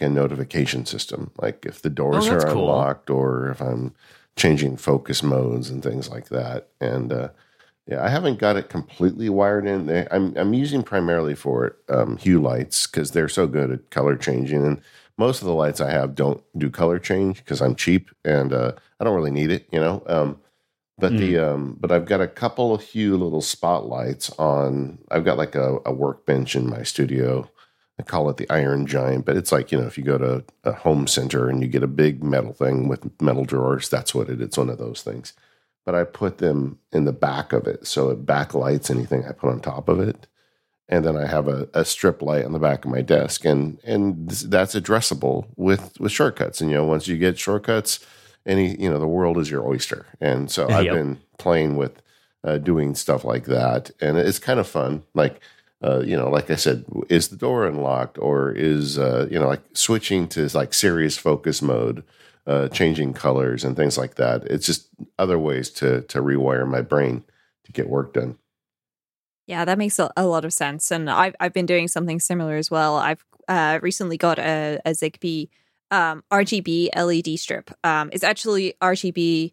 notification system. Like if the doors are unlocked, or if I'm changing focus modes and things like that. And I haven't got it completely wired in. I'm using primarily for it hue lights, because they're so good at color changing. And most of the lights I have don't do color change because I'm cheap and I don't really need it, you know. But I've got a couple of hue little spotlights on. I've got like a workbench in my studio. I call it the Iron Giant, but it's like, you know, if you go to a home center and you get a big metal thing with metal drawers, that's what it is. It's one of those things. But I put them in the back of it, so it backlights anything I put on top of it. And then I have a strip light on the back of my desk, and that's addressable with shortcuts. And, you know, once you get shortcuts, the world is your oyster. And so I've been playing with doing stuff like that, and it's kind of fun. Like, like I said, is the door unlocked, or is, like switching to like serious focus mode, changing colors and things like that. It's just other ways to rewire my brain to get work done. Yeah, that makes a lot of sense. And I've been doing something similar as well. I've recently got a Zigbee RGB LED strip. It's actually RGB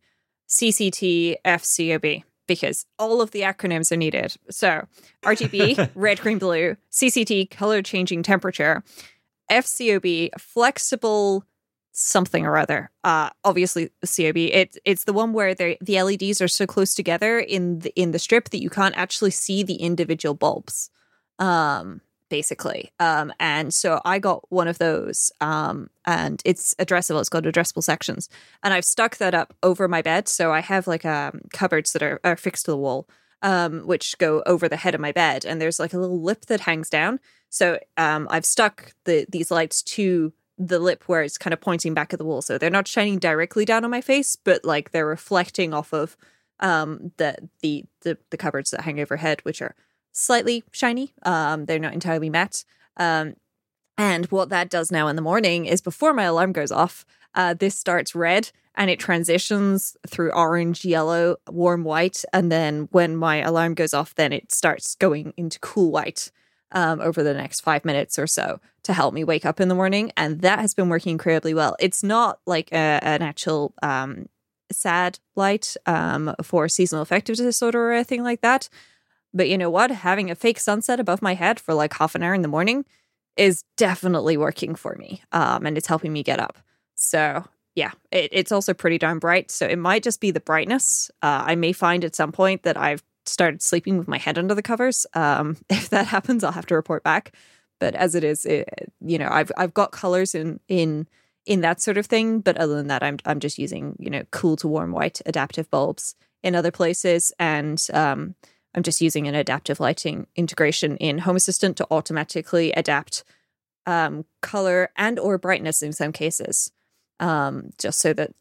CCT FCOB, because all of the acronyms are needed. So RGB, red, green, blue, CCT, color changing temperature, FCOB, flexible something or other. Obviously COB. It's the one where the LEDs are so close together in the strip that you can't actually see the individual bulbs, basically. And so I got one of those, and it's addressable. It's got addressable sections, and I've stuck that up over my bed. So I have like cupboards that are fixed to the wall, which go over the head of my bed, and there's like a little lip that hangs down. So I've stuck these lights to the lip where it's kind of pointing back at the wall, so they're not shining directly down on my face, but like they're reflecting off of the cupboards that hang overhead, which are slightly shiny. They're not entirely matte. And what that does now in the morning is, before my alarm goes off, this starts red and it transitions through orange, yellow, warm white, and then when my alarm goes off, then it starts going into cool white over the next 5 minutes or so, to help me wake up in the morning. And that has been working incredibly well. It's not like an actual sad light for seasonal affective disorder or anything like that. But you know what? Having a fake sunset above my head for like half an hour in the morning is definitely working for me. And it's helping me get up. So yeah, it's also pretty darn bright. So it might just be the brightness. I may find at some point that I've started sleeping with my head under the covers. If that happens, I'll have to report back. But as it is, I've got colors in that sort of thing. But other than that, I'm just using cool to warm white adaptive bulbs in other places, and I'm just using an adaptive lighting integration in Home Assistant to automatically adapt color and or brightness in some cases. Just so that,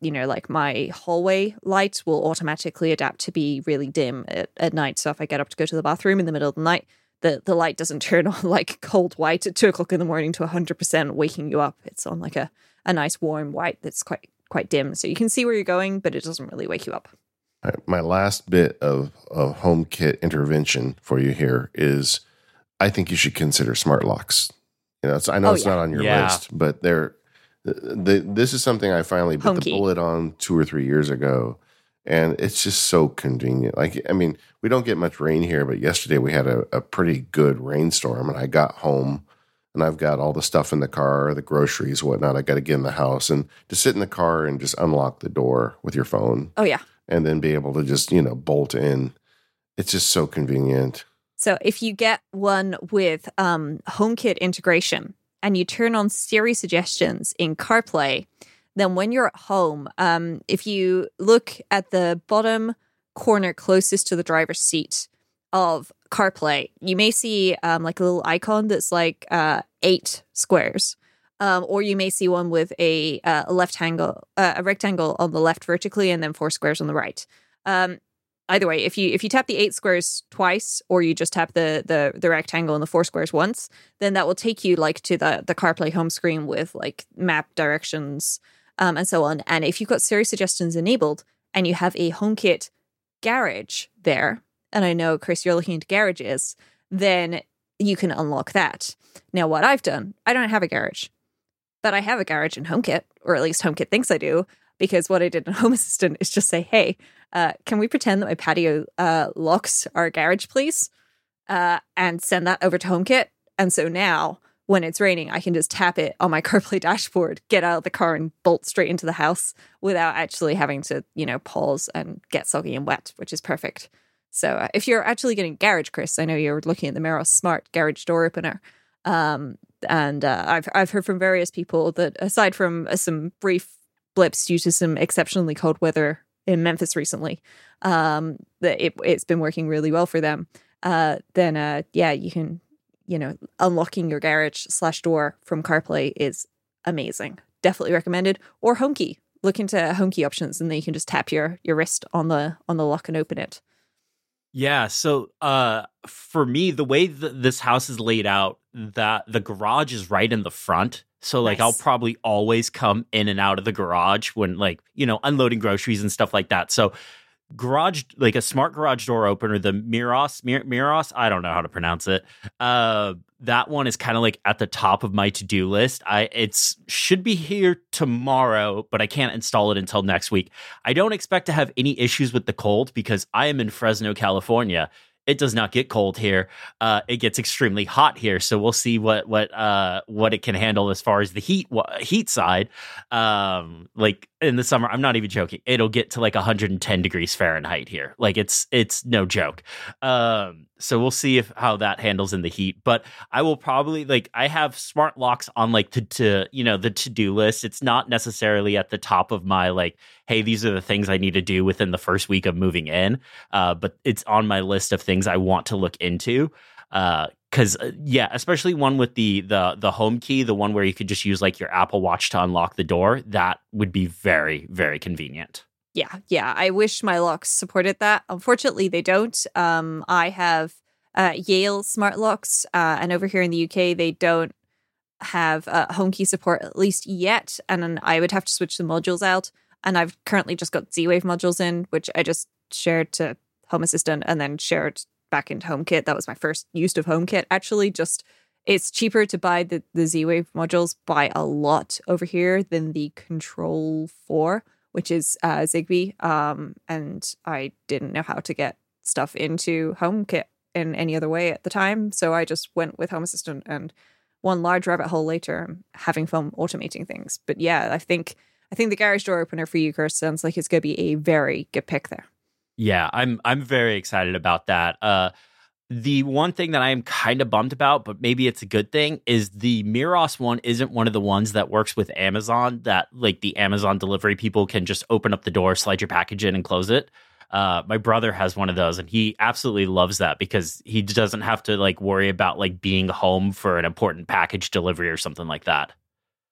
my hallway light will automatically adapt to be really dim at night. So if I get up to go to the bathroom in the middle of the night, the light doesn't turn on like cold white at 2:00 in the morning to 100% waking you up. It's on like a nice warm white that's quite dim. So you can see where you're going, but it doesn't really wake you up. All right, my last bit of HomeKit intervention for you here is, I think you should consider smart locks. I know it's not on your list, but they're... This is something I finally put the bullet on 2 or 3 years ago, and it's just so convenient. Like, I mean, we don't get much rain here, but yesterday we had a pretty good rainstorm, and I got home, and I've got all the stuff in the car, the groceries, whatnot. I got to get in the house, and just sit in the car and just unlock the door with your phone. Oh, yeah. And then be able to just, bolt in. It's just so convenient. So if you get one with HomeKit integration, and you turn on Siri suggestions in CarPlay, than when you're at home. If you look at the bottom corner closest to the driver's seat of CarPlay, you may see like a little icon that's like 8 squares. Or you may see one with a rectangle on the left vertically, and then 4 squares on the right. Either way, if you tap the 8 squares twice, or you just tap the rectangle and the 4 squares once, then that will take you like to the CarPlay home screen with like map directions and so on. And if you've got Siri suggestions enabled and you have a HomeKit garage there, and I know Chris, you're looking into garages, then you can unlock that. Now, what I've done, I don't have a garage. But I have a garage in HomeKit, or at least HomeKit thinks I do, because what I did in Home Assistant is just say, hey, can we pretend that my patio locks our garage, please? And send that over to HomeKit. And so now, when it's raining, I can just tap it on my CarPlay dashboard, get out of the car and bolt straight into the house without actually having to, you know, pause and get soggy and wet, which is perfect. So if you're actually getting garage, Chris, I know you're looking at the Meross Smart Garage Door Opener. And I've heard from various people that aside from some brief blips due to some exceptionally cold weather in Memphis recently, that it's been working really well for them. Then you can, you know, unlocking your garage/door from CarPlay is amazing. Definitely recommended. Or HomeKey. Look into HomeKey options, and then you can just tap your wrist on the lock and open it. Yeah. So for me, the way this house is laid out, the garage is right in the front. So like, nice. I'll probably always come in and out of the garage when, like, you know, unloading groceries and stuff like that. So garage, like a smart garage door opener, the Meross, I don't know how to pronounce it. That one is kind of like at the top of my to-do list. It should be here tomorrow, but I can't install it until next week. I don't expect to have any issues with the cold because I am in Fresno, California. It does not get cold here. It gets extremely hot here, so we'll see what it can handle as far as the heat side. Like in the summer, I'm not even joking. It'll get to like 110 degrees Fahrenheit here. Like it's no joke. So we'll see how that handles in the heat. But I will probably, like, I have smart locks on like the to-do list. It's not necessarily at the top of my like, hey, these are the things I need to do within the first week of moving in. But it's on my list of things I want to look into. Because especially one with the home key, the one where you could just use like your Apple Watch to unlock the door. That would be very, very convenient. Yeah. I wish my locks supported that. Unfortunately, they don't. I have Yale smart locks, and over here in the UK, they don't have HomeKey support, at least yet. And then I would have to switch the modules out. And I've currently just got Z-Wave modules in, which I just shared to Home Assistant and then shared back into HomeKit. That was my first use of HomeKit. Actually, just it's cheaper to buy the Z-Wave modules by a lot over here than the Control 4. Which is Zigbee, and I didn't know how to get stuff into HomeKit in any other way at the time, so I just went with Home Assistant, and one large rabbit hole later, I'm having fun automating things. But yeah, I think the garage door opener for you, Chris, sounds like it's going to be a very good pick there. Yeah, I'm very excited about that. The one thing that I am kind of bummed about, but maybe it's a good thing, is the Meross one isn't one of the ones that works with Amazon, that like the Amazon delivery people can just open up the door, slide your package in and close it. My brother has one of those and he absolutely loves that because he doesn't have to like worry about like being home for an important package delivery or something like that.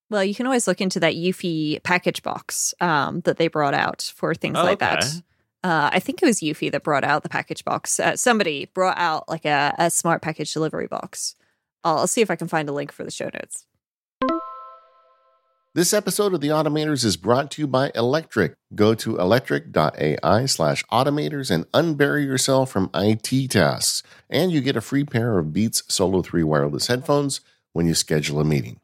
Well, you can always look into that Eufy package box that they brought out for things like that. I think it was Eufy that brought out the package box. Somebody brought out like a smart package delivery box. I'll see if I can find a link for the show notes. This episode of The Automators is brought to you by Electric. Go to electric.ai/automators and unbury yourself from IT tasks. And you get a free pair of Beats Solo 3 wireless headphones when you schedule a meeting.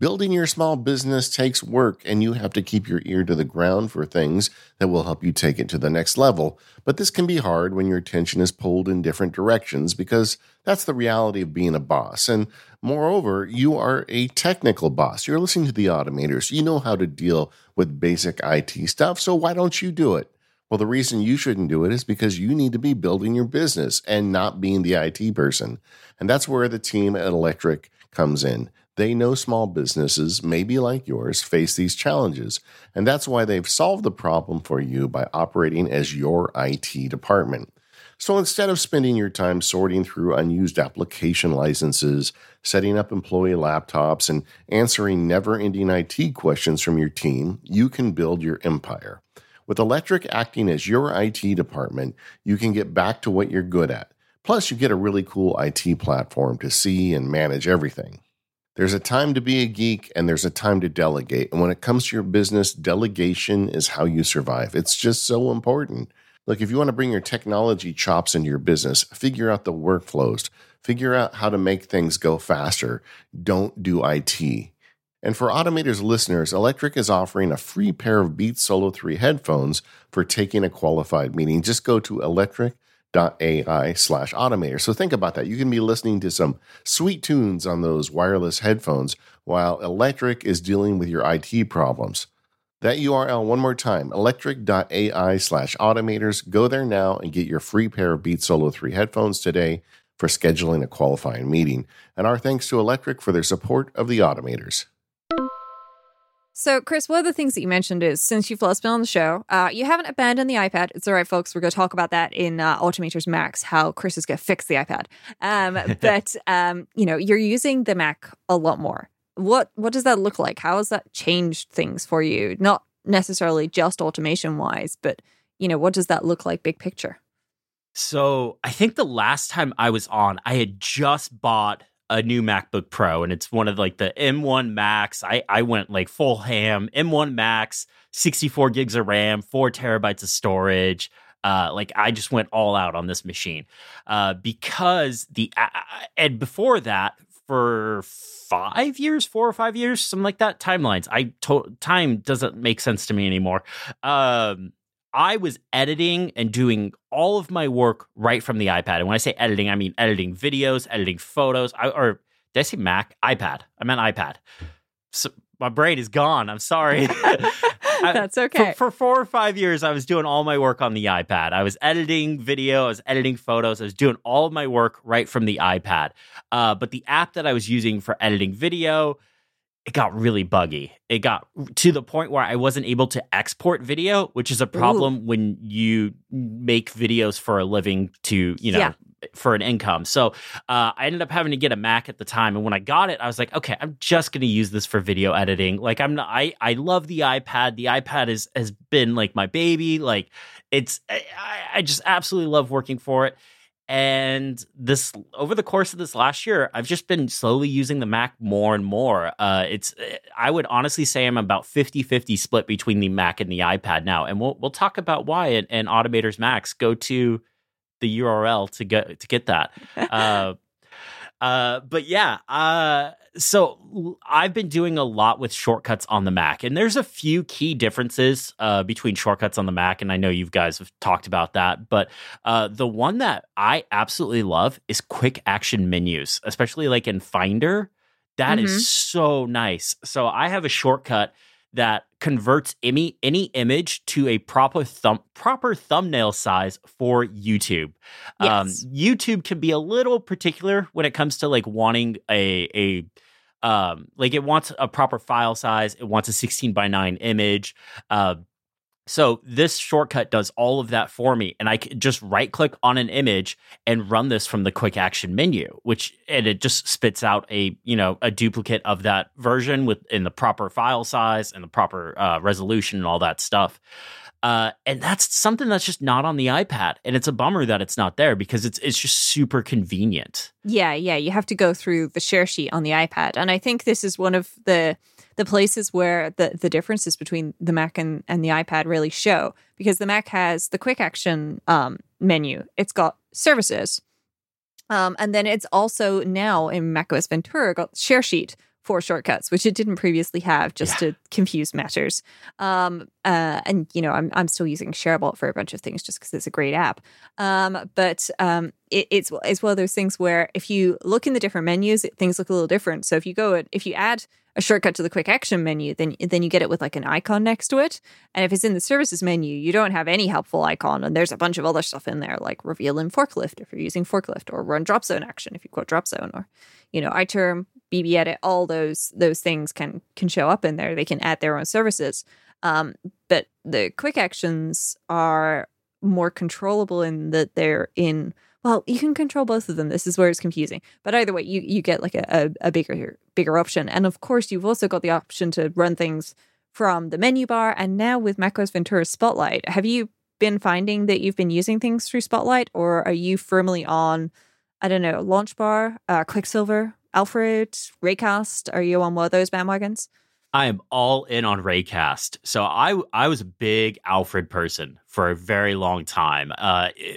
Building your small business takes work, and you have to keep your ear to the ground for things that will help you take it to the next level. But this can be hard when your attention is pulled in different directions, because that's the reality of being a boss. And moreover, you are a technical boss. You're listening to The Automators. You know how to deal with basic IT stuff, so why don't you do it? Well, the reason you shouldn't do it is because you need to be building your business and not being the IT person. And that's where the team at Electric comes in. They know small businesses, maybe like yours, face these challenges, and that's why they've solved the problem for you by operating as your IT department. So instead of spending your time sorting through unused application licenses, setting up employee laptops, and answering never-ending IT questions from your team, you can build your empire. With Electric acting as your IT department, you can get back to what you're good at. Plus, you get a really cool IT platform to see and manage everything. There's a time to be a geek and there's a time to delegate. And when it comes to your business, delegation is how you survive. It's just so important. Look, if you want to bring your technology chops into your business, figure out the workflows, figure out how to make things go faster. Don't do IT. And for Automators listeners, Electric is offering a free pair of Beats Solo 3 headphones for taking a qualified meeting. Just go to electric.ai/automator. So think about that. You can be listening to some sweet tunes on those wireless headphones while Electric is dealing with your IT problems. That URL one more time, electric.ai/automators. Go there now and get your free pair of Beats Solo 3 headphones today for scheduling a qualifying meeting. And our thanks to Electric for their support of the Automators. So, Chris, one of the things that you mentioned is since you've last been on the show, you haven't abandoned the iPad. It's all right, folks. We're going to talk about that in Automators Max, how Chris is going to fix the iPad. You're using the Mac a lot more. What does that look like? How has that changed things for you? Not necessarily just automation-wise, but, what does that look like big picture? So I think the last time I was on, I had just bought a new MacBook Pro, and it's one of the M1 Max. I went full ham, M1 Max, 64 gigs of RAM, 4 terabytes of storage. I just went all out on this machine because and before that, for 5 years, 4 or 5 years, something like that, timelines. Time doesn't make sense to me anymore. I was editing and doing all of my work right from the iPad. And when I say editing, I mean editing videos, editing photos. Or did I say Mac? iPad. I meant iPad. So my brain is gone. I'm sorry. That's okay. For 4 or 5 years, I was doing all my work on the iPad. I was editing video. I was editing photos. I was doing all of my work right from the iPad. But the app that I was using for editing video, it got really buggy. It got to the point where I wasn't able to export video, which is a problem when you make videos for a living for an income. So I ended up having to get a Mac at the time. And when I got it, I was like, okay, I'm just going to use this for video editing. I love the iPad. The iPad has been my baby. I just absolutely love working for it. And this over the course of this last year, I've just been slowly using the Mac more and more. I would honestly say I'm about 50-50 split between the Mac and the iPad now. And we'll talk about why in Automators Max. Go to the URL to get that. So I've been doing a lot with shortcuts on the Mac, and there's a few key differences between shortcuts on the Mac, and I know you guys have talked about that, but the one that I absolutely love is quick action menus, especially in Finder. That is so nice. So I have a shortcut that converts any image to a proper thumbnail size for YouTube. Yes. YouTube can be a little particular when it comes to wanting it wants a proper file size. It wants a 16:9 image. So this shortcut does all of that for me, and I can just right click on an image and run this from the quick action menu, and it just spits out a duplicate of that version in the proper file size and the proper resolution and all that stuff. And that's something that's just not on the iPad, and it's a bummer that it's not there because it's just super convenient. Yeah, you have to go through the share sheet on the iPad, and I think this is one of the places where the differences between the Mac and the iPad really show, because the Mac has the quick action menu. It's got services. And then it's also now in macOS Ventura got share sheet for shortcuts, which it didn't previously have, to confuse matters. I'm still using ShareBot for a bunch of things just because it's a great app. It's one of those things where if you look in the different menus, things look a little different. So if you go and if you add a shortcut to the quick action menu, then you get it with an icon next to it. And if it's in the services menu, you don't have any helpful icon. And there's a bunch of other stuff in there, like reveal in Forklift if you're using Forklift, or run Drop Zone action if you quote Drop Zone, or iTerm, BB Edit, all those things can show up in there. They can add their own services. But the quick actions are more controllable in that they're in, well, you can control both of them. This is where it's confusing. But either way, you get like a bigger option. And of course, you've also got the option to run things from the menu bar. And now with macOS Ventura Spotlight, have you been finding that you've been using things through Spotlight, or are you firmly on, I don't know, Launch Bar, Quicksilver, Alfred, Raycast? Are you on one of those bandwagons? I am all in on Raycast. So I was a big Alfred person for a very long time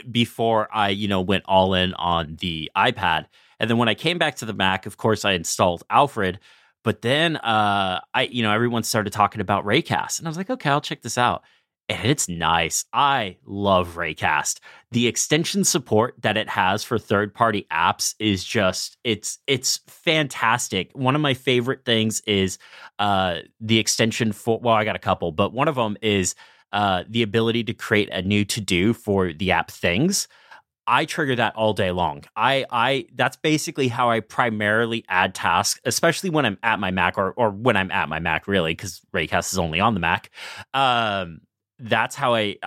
before I, went all in on the iPad. And then when I came back to the Mac, of course, I installed Alfred. But then, everyone started talking about Raycast. And I was like, okay, I'll check this out. And it's nice. I love Raycast. The extension support that it has for third-party apps is just, it's fantastic. One of my favorite things is the extension for, well, I got a couple, but one of them is the ability to create a new to-do for the app Things. I trigger that all day long. I that's basically how I primarily add tasks, especially when I'm at my Mac or when I'm at my Mac, really, because Raycast is only on the Mac. That's how I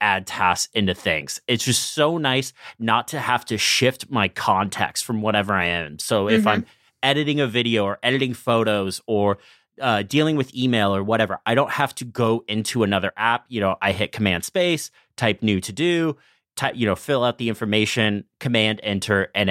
add tasks into Things. It's just so nice not to have to shift my context from whatever I am. So if I'm editing a video or editing photos or dealing with email or whatever, I don't have to go into another app. I hit command space, type new to do, fill out the information, command enter, and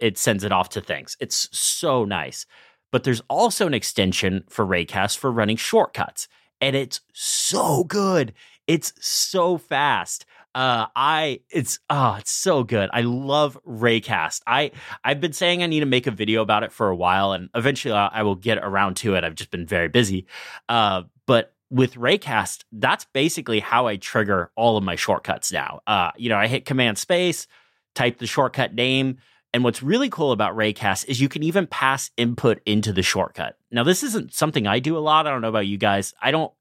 it sends it off to Things. It's so nice. But there's also an extension for Raycast for running shortcuts. And it's so good. It's so fast. It's so good. I love Raycast. I've been saying I need to make a video about it for a while, and eventually I will get around to it. I've just been very busy. But with Raycast, that's basically how I trigger all of my shortcuts now. I hit command space, type the shortcut name. And what's really cool about Raycast is you can even pass input into the shortcut. Now, this isn't something I do a lot. I don't know about you guys. I don't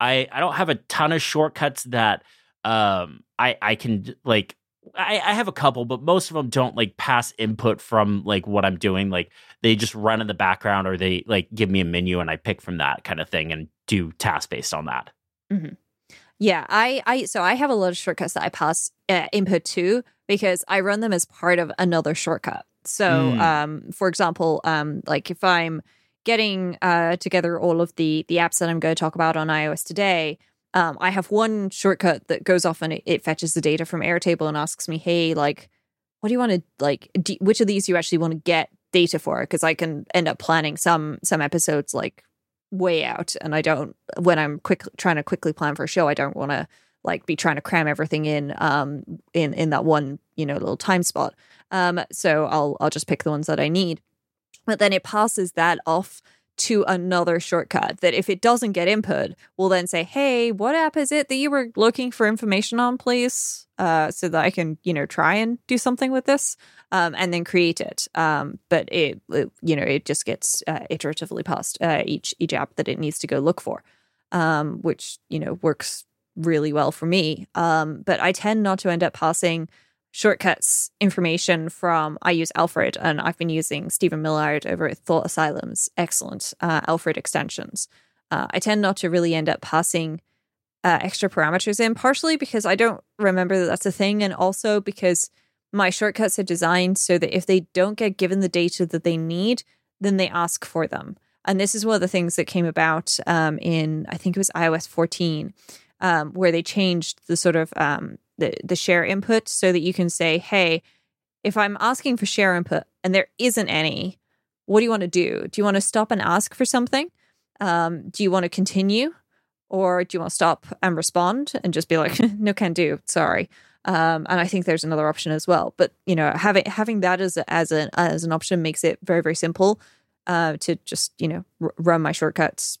have a ton of shortcuts that I can like. I have a couple, but most of them don't like pass input from like what I'm doing. Like they just run in the background, or they like give me a menu and I pick from that kind of thing and do tasks based on that. Mm-hmm. Yeah, so I have a lot of shortcuts that I pass input to, because I run them as part of another shortcut. So, for example, like if I'm getting together all of the apps that I'm going to talk about on iOS today, I have one shortcut that goes off and it fetches the data from Airtable and asks me, hey, like, what do you want to, like, which of these you actually want to get data for? Because I can end up planning some episodes, like, way out. And I don't, when I'm trying to quickly plan for a show, I don't want to, like, be trying to cram everything in that one, little time spot. So I'll just pick the ones that I need. But then it passes that off to another shortcut that, if it doesn't get input, will then say, hey, what app is it that you were looking for information on, please? So that I can, try and do something with this, and then create it. But it just gets iteratively passed each app that it needs to go look for, which, works really well for me. But I tend not to end up passing shortcuts information from, I use Alfred, and I've been using Stephen Millard over at Thought Asylum's excellent Alfred extensions. I tend not to really end up passing extra parameters in, partially because I don't remember that that's a thing, and also because my shortcuts are designed so that if they don't get given the data that they need, then they ask for them. And this is one of the things that came about in, I think it was iOS 14, where they changed the sort of the share input so that you can say, hey, if I'm asking for share input and there isn't any, what do you want to do? Do you want to stop and ask for something? Do you want to continue? Or do you want to stop and respond and just be like, no can do, sorry. And I think there's another option as well. But, having that as an option makes it very, very simple to just, run my shortcuts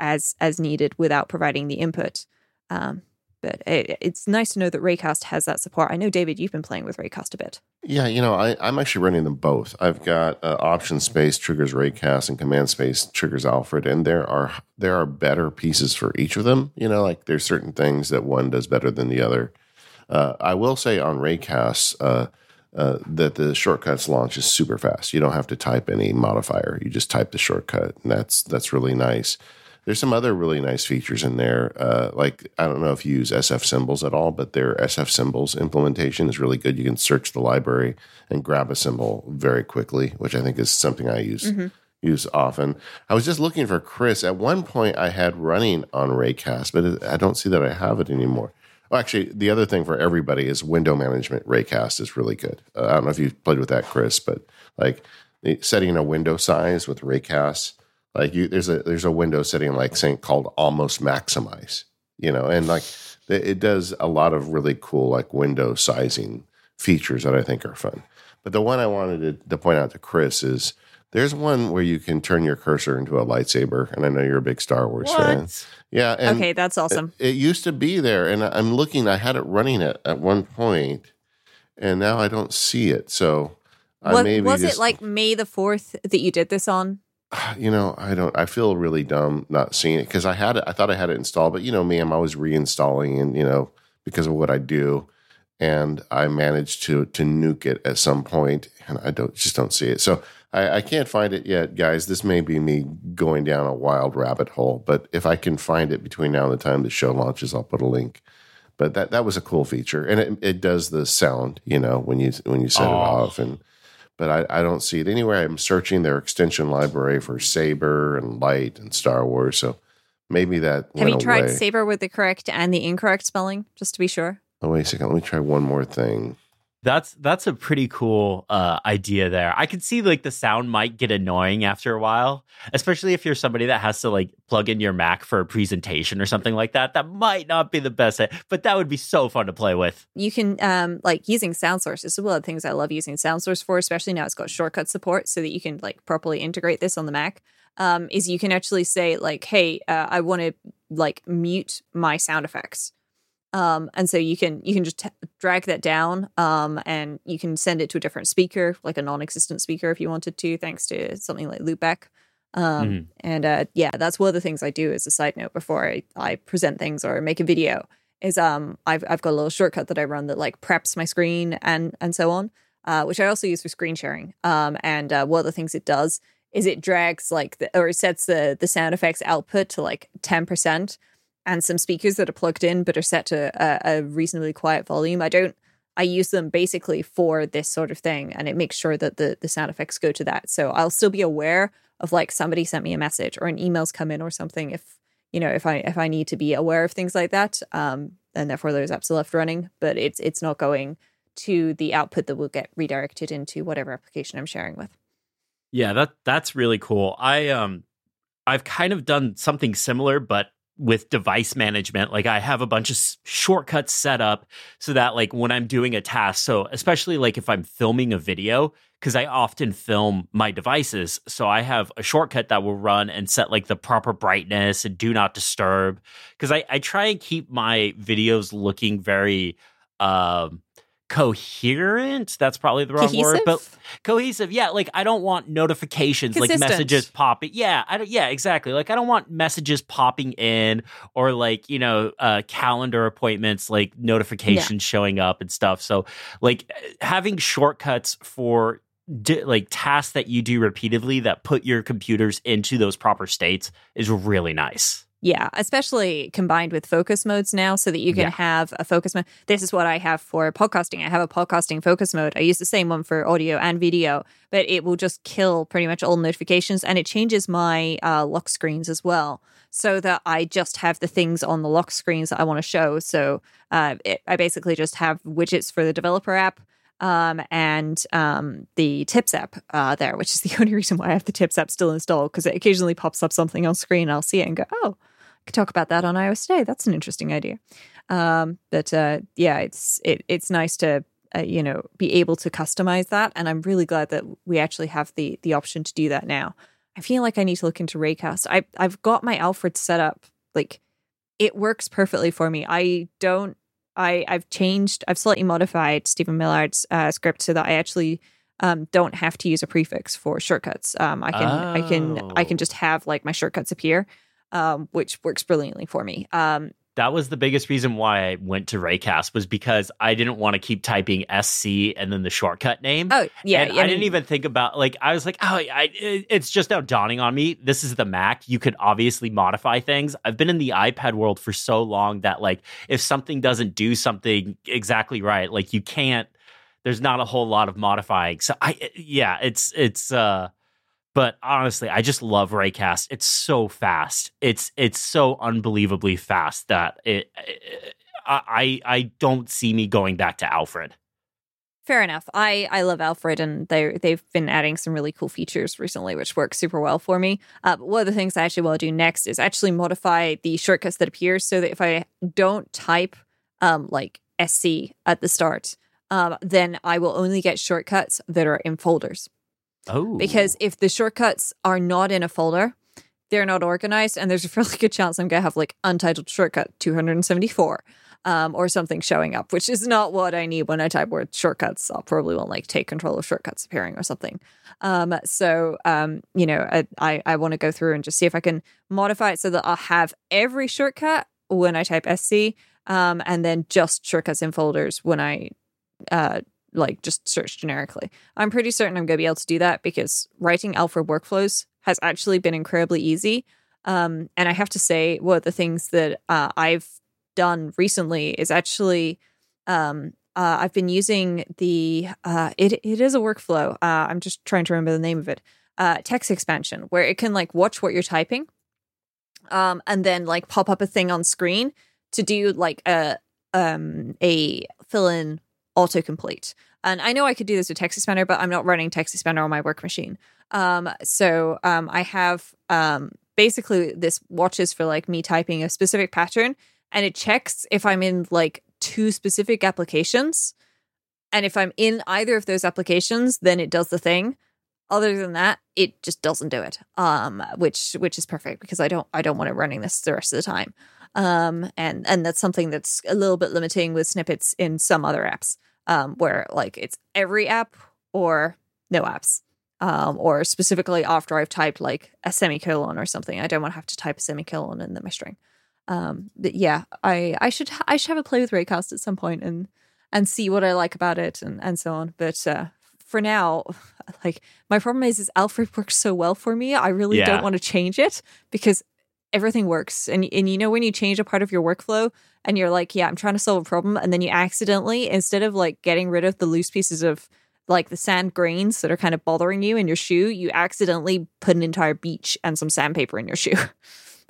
as needed without providing the input. But it's nice to know that Raycast has that support. I know, David, you've been playing with Raycast a bit. Yeah, I'm actually running them both. I've got option space triggers Raycast and command space triggers Alfred, and there are better pieces for each of them. Like there's certain things that one does better than the other. I will say on Raycast, that the shortcuts launch is super fast. You don't have to type any modifier. You just type the shortcut, and that's really nice. There's some other really nice features in there. Like, I don't know if you use SF Symbols at all, but their SF Symbols implementation is really good. You can search the library and grab a symbol very quickly, which I think is something I use often. I was just looking for Chris. At one point, I had running on Raycast, but I don't see that I have it anymore. Oh, actually, the other thing for everybody is window management. Raycast is really good. I don't know if you've played with that, Chris, but like setting a window size with Raycast. Like there's a window setting called almost maximize, and it does a lot of really cool window sizing features that I think are fun. But the one I wanted to point out to Chris is there's one where you can turn your cursor into a lightsaber, and I know you're a big Star Wars fan. Yeah. And okay, that's awesome. It used to be there, and I'm looking. I had it running at one point, and now I don't see it. So was it like May the 4th that you did this on? I feel really dumb not seeing it because I thought I had it installed, but I'm always reinstalling and, because of what I do, and I managed to nuke it at some point, and I just don't see it. So I can't find it yet, guys. This may be me going down a wild rabbit hole, but if I can find it between now and the time the show launches, I'll put a link. But that was a cool feature, and it does the sound, when you set it off. And but I don't see it anywhere. I'm searching their extension library for Saber and Light and Star Wars. So maybe that went away. Have you tried Saber with the correct and the incorrect spelling, just to be sure? Oh, wait a second. Let me try one more thing. That's a pretty cool idea there. I could see the sound might get annoying after a while, especially if you're somebody that has to plug in your Mac for a presentation or something like that. That might not be the best, but that would be so fun to play with. You can using SoundSource. It's one of the things I love using SoundSource for, especially now it's got shortcut support so that you can properly integrate this on the Mac. Is you can actually say hey, I want to mute my sound effects. And so you can just drag that down, and you can send it to a different speaker, a non-existent speaker if you wanted to, thanks to something like loopback. That's one of the things I do as a side note before I present things or make a video is I've got a little shortcut that I run that preps my screen and so on, which I also use for screen sharing. And one of the things it does is it drags or it sets the sound effects output to 10%. And some speakers that are plugged in but are set to a reasonably quiet volume. I use them basically for this sort of thing, and it makes sure that the sound effects go to that. So I'll still be aware of somebody sent me a message or an email's come in or something if I need to be aware of things like that. And therefore those apps are left running, but it's not going to the output that will get redirected into whatever application I'm sharing with. Yeah, that's really cool. I've kind of done something similar, but with device management. I have a bunch of shortcuts set up so that when I'm doing a task, so especially if I'm filming a video, because I often film my devices. So I have a shortcut that will run and set the proper brightness and do not disturb. Because I try and keep my videos looking very coherent. That's probably the wrong word, but cohesive. Yeah. I don't want notifications, messages popping. Yeah. I don't, yeah, exactly. I don't want messages popping in or calendar appointments, notifications showing up and stuff. So having shortcuts for tasks that you do repeatedly that put your computers into those proper states is really nice. Yeah, especially combined with focus modes now so that you can have a focus mode. This is what I have for podcasting. I have a podcasting focus mode. I use the same one for audio and video, but it will just kill pretty much all notifications, and it changes my lock screens as well so that I just have the things on the lock screens that I want to show. So I basically just have widgets for the developer app and the tips app there, which is the only reason why I have the tips app still installed, because it occasionally pops up something on screen and I'll see it and go, oh, I could talk about that on iOS Today. That's an interesting idea. It's nice to be able to customize that, and I'm really glad that we actually have the option to do that now. I feel like I need to look into Raycast. I've got my Alfred set up. It works perfectly for me. I've slightly modified Stephen Millard's script so that I actually don't have to use a prefix for shortcuts. I can just have my shortcuts appear, which works brilliantly for me. That was the biggest reason why I went to Raycast, was because I didn't want to keep typing SC and then the shortcut name. Oh, yeah. And I didn't even think about, like, I was like, oh, it's just now dawning on me. This is the Mac. You could obviously modify things. I've been in the iPad world for so long that, like, if something doesn't do something exactly right, like, you can't, there's not a whole lot of modifying. So but honestly, I just love Raycast. It's so fast. It's so unbelievably fast that I don't see me going back to Alfred. Fair enough. I love Alfred, and they've been adding some really cool features recently, which works super well for me. But one of the things I actually want to do next is actually modify the shortcuts that appear so that if I don't type like SC at the start, then I will only get shortcuts that are in folders. Oh. Because if the shortcuts are not in a folder, they're not organized, and there's a fairly good chance I'm going to have like untitled shortcut 274 or something showing up, which is not what I need when I type word shortcuts. I'll probably want like take control of shortcuts appearing or something. I want to go through and just see if I can modify it so that I'll have every shortcut when I type SC and then just shortcuts in folders when I just search generically. I'm pretty certain I'm going to be able to do that because writing Alfred workflows has actually been incredibly easy. And I have to say, one of the things that I've done recently is actually I've been using the, it is a workflow. I'm just trying to remember the name of it. Text expansion, where it can like watch what you're typing and then like pop up a thing on screen to do like a fill-in autocomplete. And I know I could do this with TextExpander, but I'm not running TextExpander on my work machine. I have basically this watches for like me typing a specific pattern, and it checks if I'm in like two specific applications. And if I'm in either of those applications, then it does the thing. Other than that, it just doesn't do it. Which is perfect because I don't want it running this the rest of the time. And that's something that's a little bit limiting with snippets in some other apps, where like it's every app or no apps, or specifically after I've typed like a semicolon or something. I don't want to have to type a semicolon and then my string. But yeah, I should have a play with Raycast at some point and see what I like about it and so on. But for now, like my problem is Alfred works so well for me. I really don't want to change it because everything works. And you know when you change a part of your workflow and you're like, yeah, I'm trying to solve a problem, and then you accidentally, instead of like getting rid of the loose pieces of like the sand grains that are kind of bothering you in your shoe, you accidentally put an entire beach and some sandpaper in your shoe.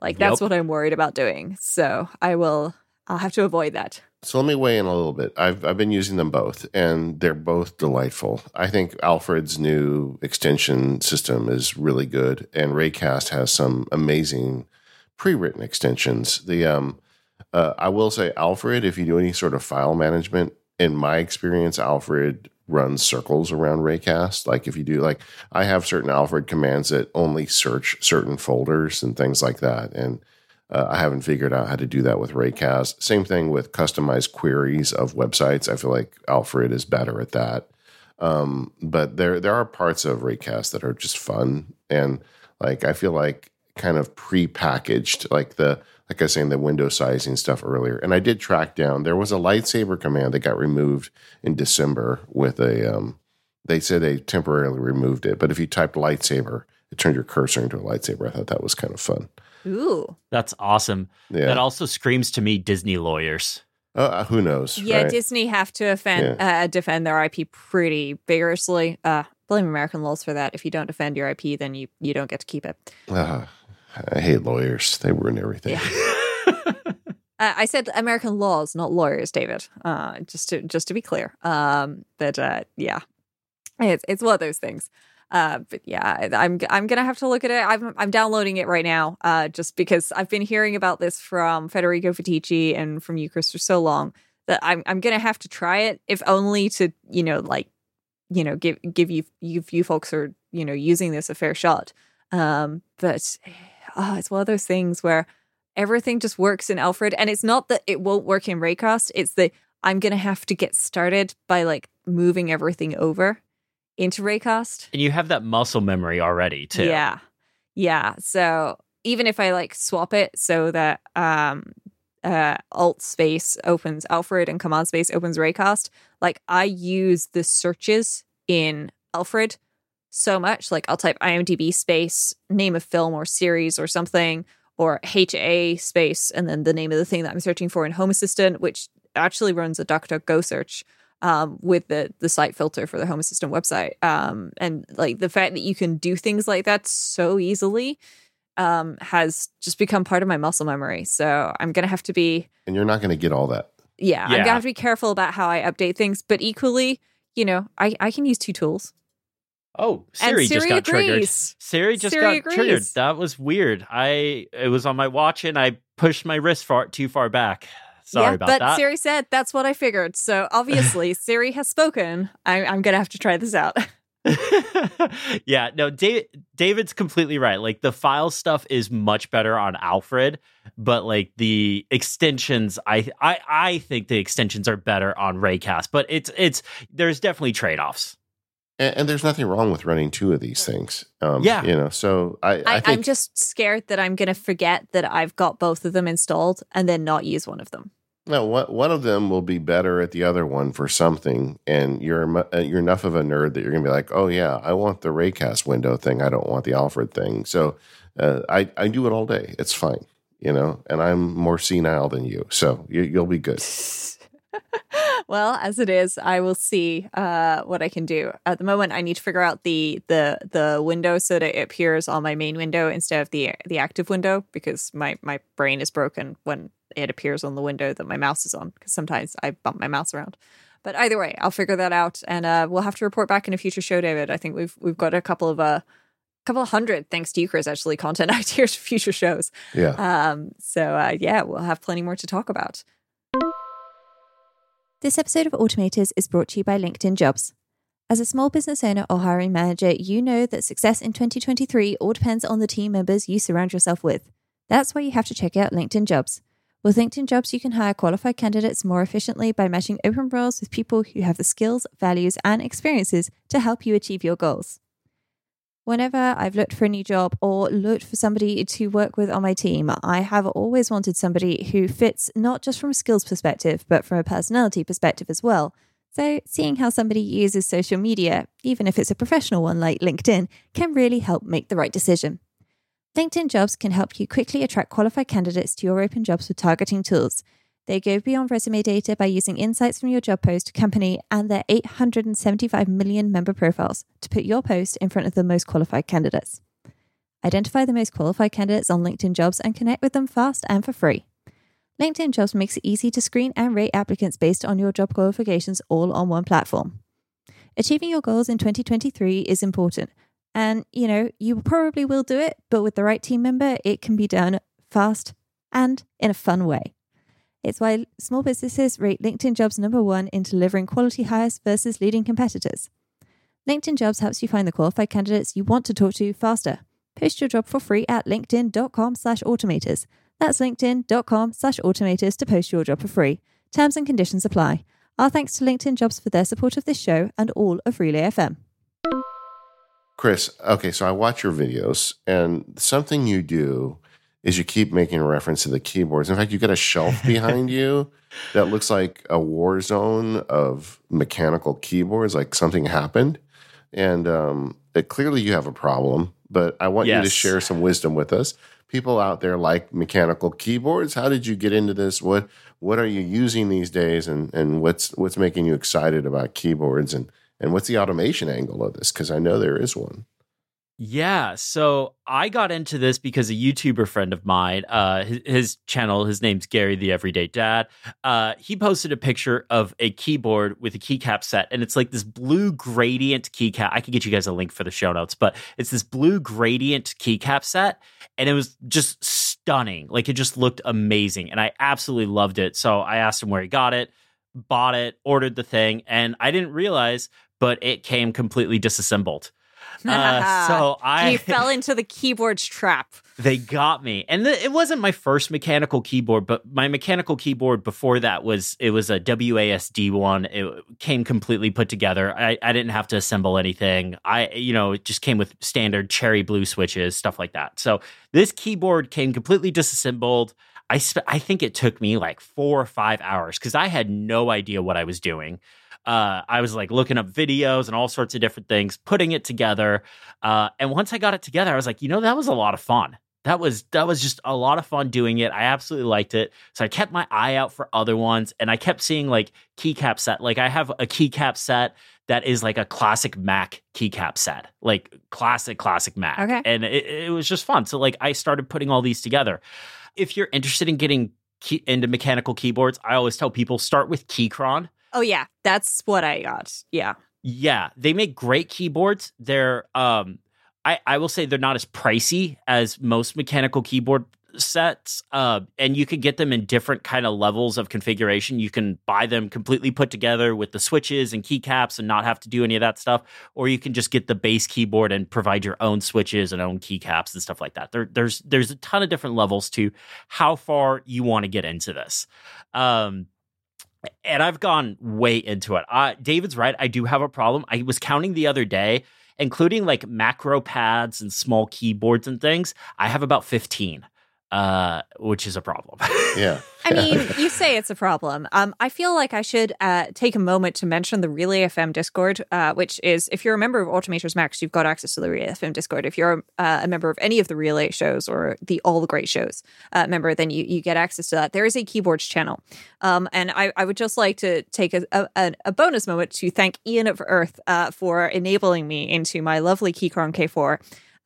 Like that's what I'm worried about doing. So I'll have to avoid that. So let me weigh in a little bit. I've been using them both, and they're both delightful. I think Alfred's new extension system is really good, and Raycast has some amazing pre-written extensions. The I will say Alfred, if you do any sort of file management, in my experience, Alfred runs circles around Raycast. Like if you do, like I have certain Alfred commands that only search certain folders and things like that. And I haven't figured out how to do that with Raycast. Same thing with customized queries of websites. I feel like Alfred is better at that. But there are parts of Raycast that are just fun. And like, I feel like kind of pre-packaged, like I was saying, the window sizing stuff earlier. And I did track down, there was a lightsaber command that got removed in December with a, they said they temporarily removed it. But if you typed lightsaber, it turned your cursor into a lightsaber. I thought that was kind of fun. Ooh. That's awesome. Yeah. That also screams to me Disney lawyers. Who knows? Yeah, right? Disney have to defend their IP pretty vigorously. Blame American laws for that. If you don't defend your IP, then you don't get to keep it. I hate lawyers. They ruin everything. Yeah. I said American laws, not lawyers, David. Just to be clear. It's one of those things. I'm gonna have to look at it. I'm downloading it right now. Just because I've been hearing about this from Federico Fatici and from you, Chris, for so long that I'm gonna have to try it, if only to give you folks are using this a fair shot. But it's one of those things where everything just works in Alfred, and it's not that it won't work in Raycast. It's that I'm going to have to get started by like moving everything over into Raycast. And you have that muscle memory already too. Yeah. So even if I like swap it so that, Alt space opens Alfred and Command space opens Raycast. Like, I use the searches in Alfred so much. Like, I'll type IMDb space, name of film or series or something, or HA space, and then the name of the thing that I'm searching for in Home Assistant, which actually runs a DuckDuckGo search with the site filter for the Home Assistant website. And like the fact that you can do things like that so easily has just become part of my muscle memory. So I'm going to have to be... And you're not going to get all that. Yeah, I'm going to have to be careful about how I update things. But equally, you know, I can use two tools. Oh, Siri just got triggered. Siri just got triggered. That was weird. It was on my watch and I pushed my wrist too far back. Sorry about that. But Siri said, that's what I figured. So obviously Siri has spoken. I'm going to have to try this out. Yeah, no, David's completely right. Like, the file stuff is much better on Alfred, but like the extensions, I think the extensions are better on Raycast, but there's definitely trade-offs. And there's nothing wrong with running two of these things. You know, so I think... I'm just scared that I'm going to forget that I've got both of them installed and then not use one of them. No, one of them will be better at the other one for something. And you're enough of a nerd that you're going to be like, oh, yeah, I want the Raycast window thing. I don't want the Alfred thing. So I do it all day. It's fine, you know, and I'm more senile than you. So you'll be good. Well, as it is, I will see what I can do. At the moment, I need to figure out the window so that it appears on my main window instead of the active window, because my brain is broken when it appears on the window that my mouse is on, because sometimes I bump my mouse around. But either way, I'll figure that out, and we'll have to report back in a future show, David. I think we've got a couple of hundred, thanks to you, Chris, actually, content ideas for future shows. Yeah. So we'll have plenty more to talk about. This episode of Automators is brought to you by LinkedIn Jobs. As a small business owner or hiring manager, you know that success in 2023 all depends on the team members you surround yourself with. That's why you have to check out LinkedIn Jobs. With LinkedIn Jobs, you can hire qualified candidates more efficiently by matching open roles with people who have the skills, values, and experiences to help you achieve your goals. Whenever I've looked for a new job or looked for somebody to work with on my team, I have always wanted somebody who fits not just from a skills perspective, but from a personality perspective as well. So seeing how somebody uses social media, even if it's a professional one like LinkedIn, can really help make the right decision. LinkedIn Jobs can help you quickly attract qualified candidates to your open jobs with targeting tools. They go beyond resume data by using insights from your job post, company, and their 875 million member profiles to put your post in front of the most qualified candidates. Identify the most qualified candidates on LinkedIn Jobs and connect with them fast and for free. LinkedIn Jobs makes it easy to screen and rate applicants based on your job qualifications, all on one platform. Achieving your goals in 2023 is important. And, you know, you probably will do it, but with the right team member, it can be done fast and in a fun way. It's why small businesses rate LinkedIn Jobs #1 in delivering quality hires versus leading competitors. LinkedIn Jobs helps you find the qualified candidates you want to talk to faster. Post your job for free at linkedin.com/automators. That's linkedin.com/automators to post your job for free. Terms and conditions apply. Our thanks to LinkedIn Jobs for their support of this show and all of Relay FM. Chris, okay, so I watch your videos, and something you do is you keep making reference to the keyboards. In fact, you got a shelf behind you that looks like a war zone of mechanical keyboards, like something happened. And clearly you have a problem, but I want you to share some wisdom with us. People out there like mechanical keyboards. How did you get into this? What are you using these days? And what's making you excited about keyboards? And what's the automation angle of this? Because I know there is one. Yeah, so I got into this because a YouTuber friend of mine, his channel, his name's Gary the Everyday Dad, he posted a picture of a keyboard with a keycap set, and it's like this blue gradient keycap. I can get you guys a link for the show notes, but it's this blue gradient keycap set, and it was just stunning. Like, it just looked amazing, and I absolutely loved it. So I asked him where he got it, bought it, ordered the thing, and I didn't realize, but it came completely disassembled. You fell into the keyboard's trap. They got me. And it wasn't my first mechanical keyboard, but my mechanical keyboard before that was a WASD one. It came completely put together. I didn't have to assemble anything. It just came with standard cherry blue switches, stuff like that. So this keyboard came completely disassembled. I think it took me like 4 or 5 hours because I had no idea what I was doing. I was like looking up videos and all sorts of different things, putting it together. And once I got it together, I was like, you know, that was a lot of fun. That was just a lot of fun doing it. I absolutely liked it. So I kept my eye out for other ones, and I kept seeing like keycap set. Like I have a keycap set that is like a classic Mac keycap set, like classic Mac. Okay. And it was just fun. So like I started putting all these together. If you're interested in getting into mechanical keyboards, I always tell people start with Keychron. Oh, yeah. That's what I got. Yeah. Yeah. They make great keyboards. They're, I will say they're not as pricey as most mechanical keyboard sets. And you can get them in different kind of levels of configuration. You can buy them completely put together with the switches and keycaps and not have to do any of that stuff. Or you can just get the base keyboard and provide your own switches and own keycaps and stuff like that. There's a ton of different levels to how far you want to get into this. And I've gone way into it. David's right. I do have a problem. I was counting the other day, including like macro pads and small keyboards and things. I have about 15, which is a problem. Yeah. I mean, you say it's a problem. I feel like I should take a moment to mention the Relay FM Discord, which is, if you're a member of Automators Max, you've got access to the Relay FM Discord. If you're a member of any of the Relay shows or the All the Great Shows member, then you get access to that. There is a keyboards channel. And I would just like to take a bonus moment to thank Ian of Earth for enabling me into my lovely Keychron K4.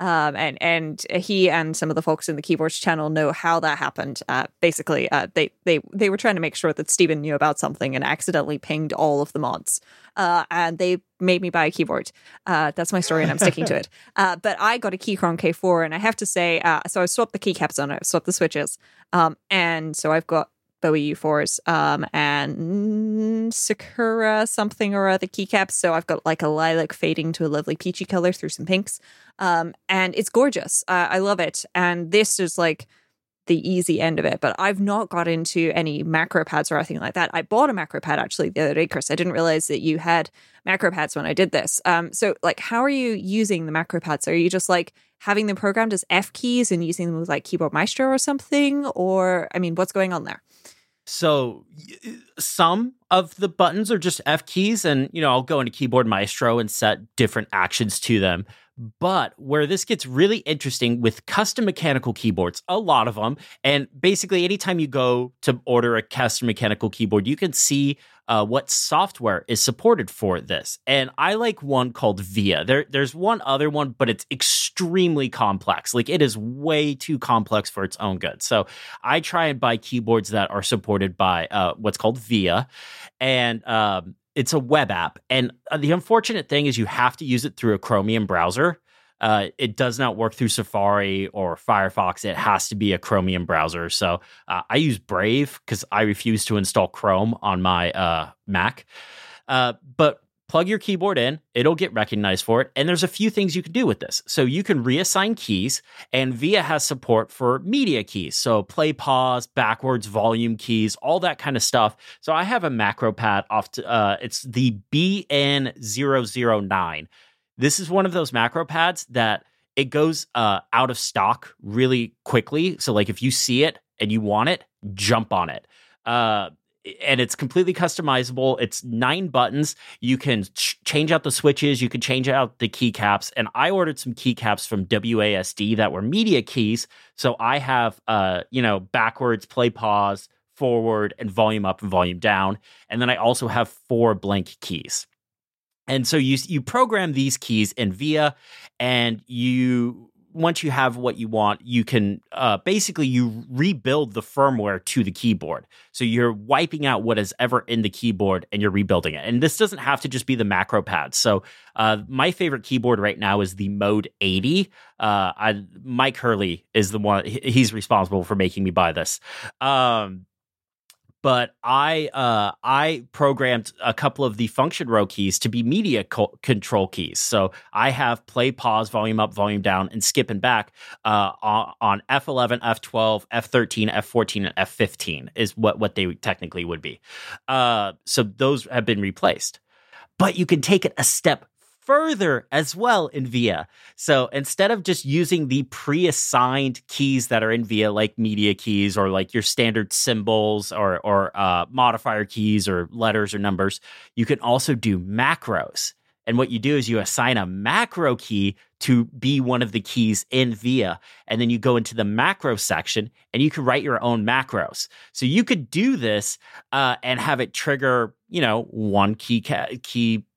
And he and some of the folks in the keyboards channel know how that happened. Basically, they were trying to make sure that Steven knew about something and accidentally pinged all of the mods. And they made me buy a keyboard. That's my story, and I'm sticking to it. But I got a Keychron K4, and I have to say, so I swapped the keycaps on it, swapped the switches. And so I've got Bowie U4s and Sakura something or other keycaps. So I've got like a lilac fading to a lovely peachy color through some pinks. And it's gorgeous. I love it. And this is like the easy end of it. But I've not got into any macro pads or anything like that. I bought a macro pad actually the other day, Chris. I didn't realize that you had macro pads when I did this. So like, how are you using the macro pads? Are you just like having them programmed as F keys and using them with like Keyboard Maestro or something? Or, I mean, what's going on there? So some of the buttons are just F keys, and, you know, I'll go into Keyboard Maestro and set different actions to them. But where this gets really interesting with custom mechanical keyboards, a lot of them, and basically anytime you go to order a custom mechanical keyboard, you can see what software is supported for this. And I like one called Via. There's one other one, but it's extremely complex. Like, it is way too complex for its own good. So I try and buy keyboards that are supported by what's called Via. And it's a web app. And the unfortunate thing is you have to use it through a Chromium browser. It does not work through Safari or Firefox. It has to be a Chromium browser. So I use Brave because I refuse to install Chrome on my Mac. But plug your keyboard in. It'll get recognized for it. And there's a few things you can do with this. So you can reassign keys, and Via has support for media keys. So play, pause, backwards, volume keys, all that kind of stuff. So I have a macro pad off to, it's the BN009. This is one of those macro pads that it goes out of stock really quickly. So like, if you see it and you want it, jump on it. And it's completely customizable. It's 9 buttons. You can change out the switches. You can change out the keycaps. And I ordered some keycaps from WASD that were media keys. So I have, backwards, play, pause, forward, and volume up and volume down. And then I also have 4 blank keys. And so you program these keys in Via, and once you have what you want, you can basically you rebuild the firmware to the keyboard. So you're wiping out what is ever in the keyboard and you're rebuilding it. And this doesn't have to just be the macro pads. So my favorite keyboard right now is the Mode 80. Mike Hurley is the one. He's responsible for making me buy this. But I programmed a couple of the function row keys to be media control keys. So I have play, pause, volume up, volume down, and skip and back on F11, F12, F13, F14, and F15 is what they technically would be. So those have been replaced. But you can take it a step further as well in Via. So instead of just using the pre-assigned keys that are in Via, like media keys or like your standard symbols or modifier keys or letters or numbers, you can also do macros. And what you do is you assign a macro key to be one of the keys in Via. And then you go into the macro section and you can write your own macros. So you could do this and have it trigger, you know, one key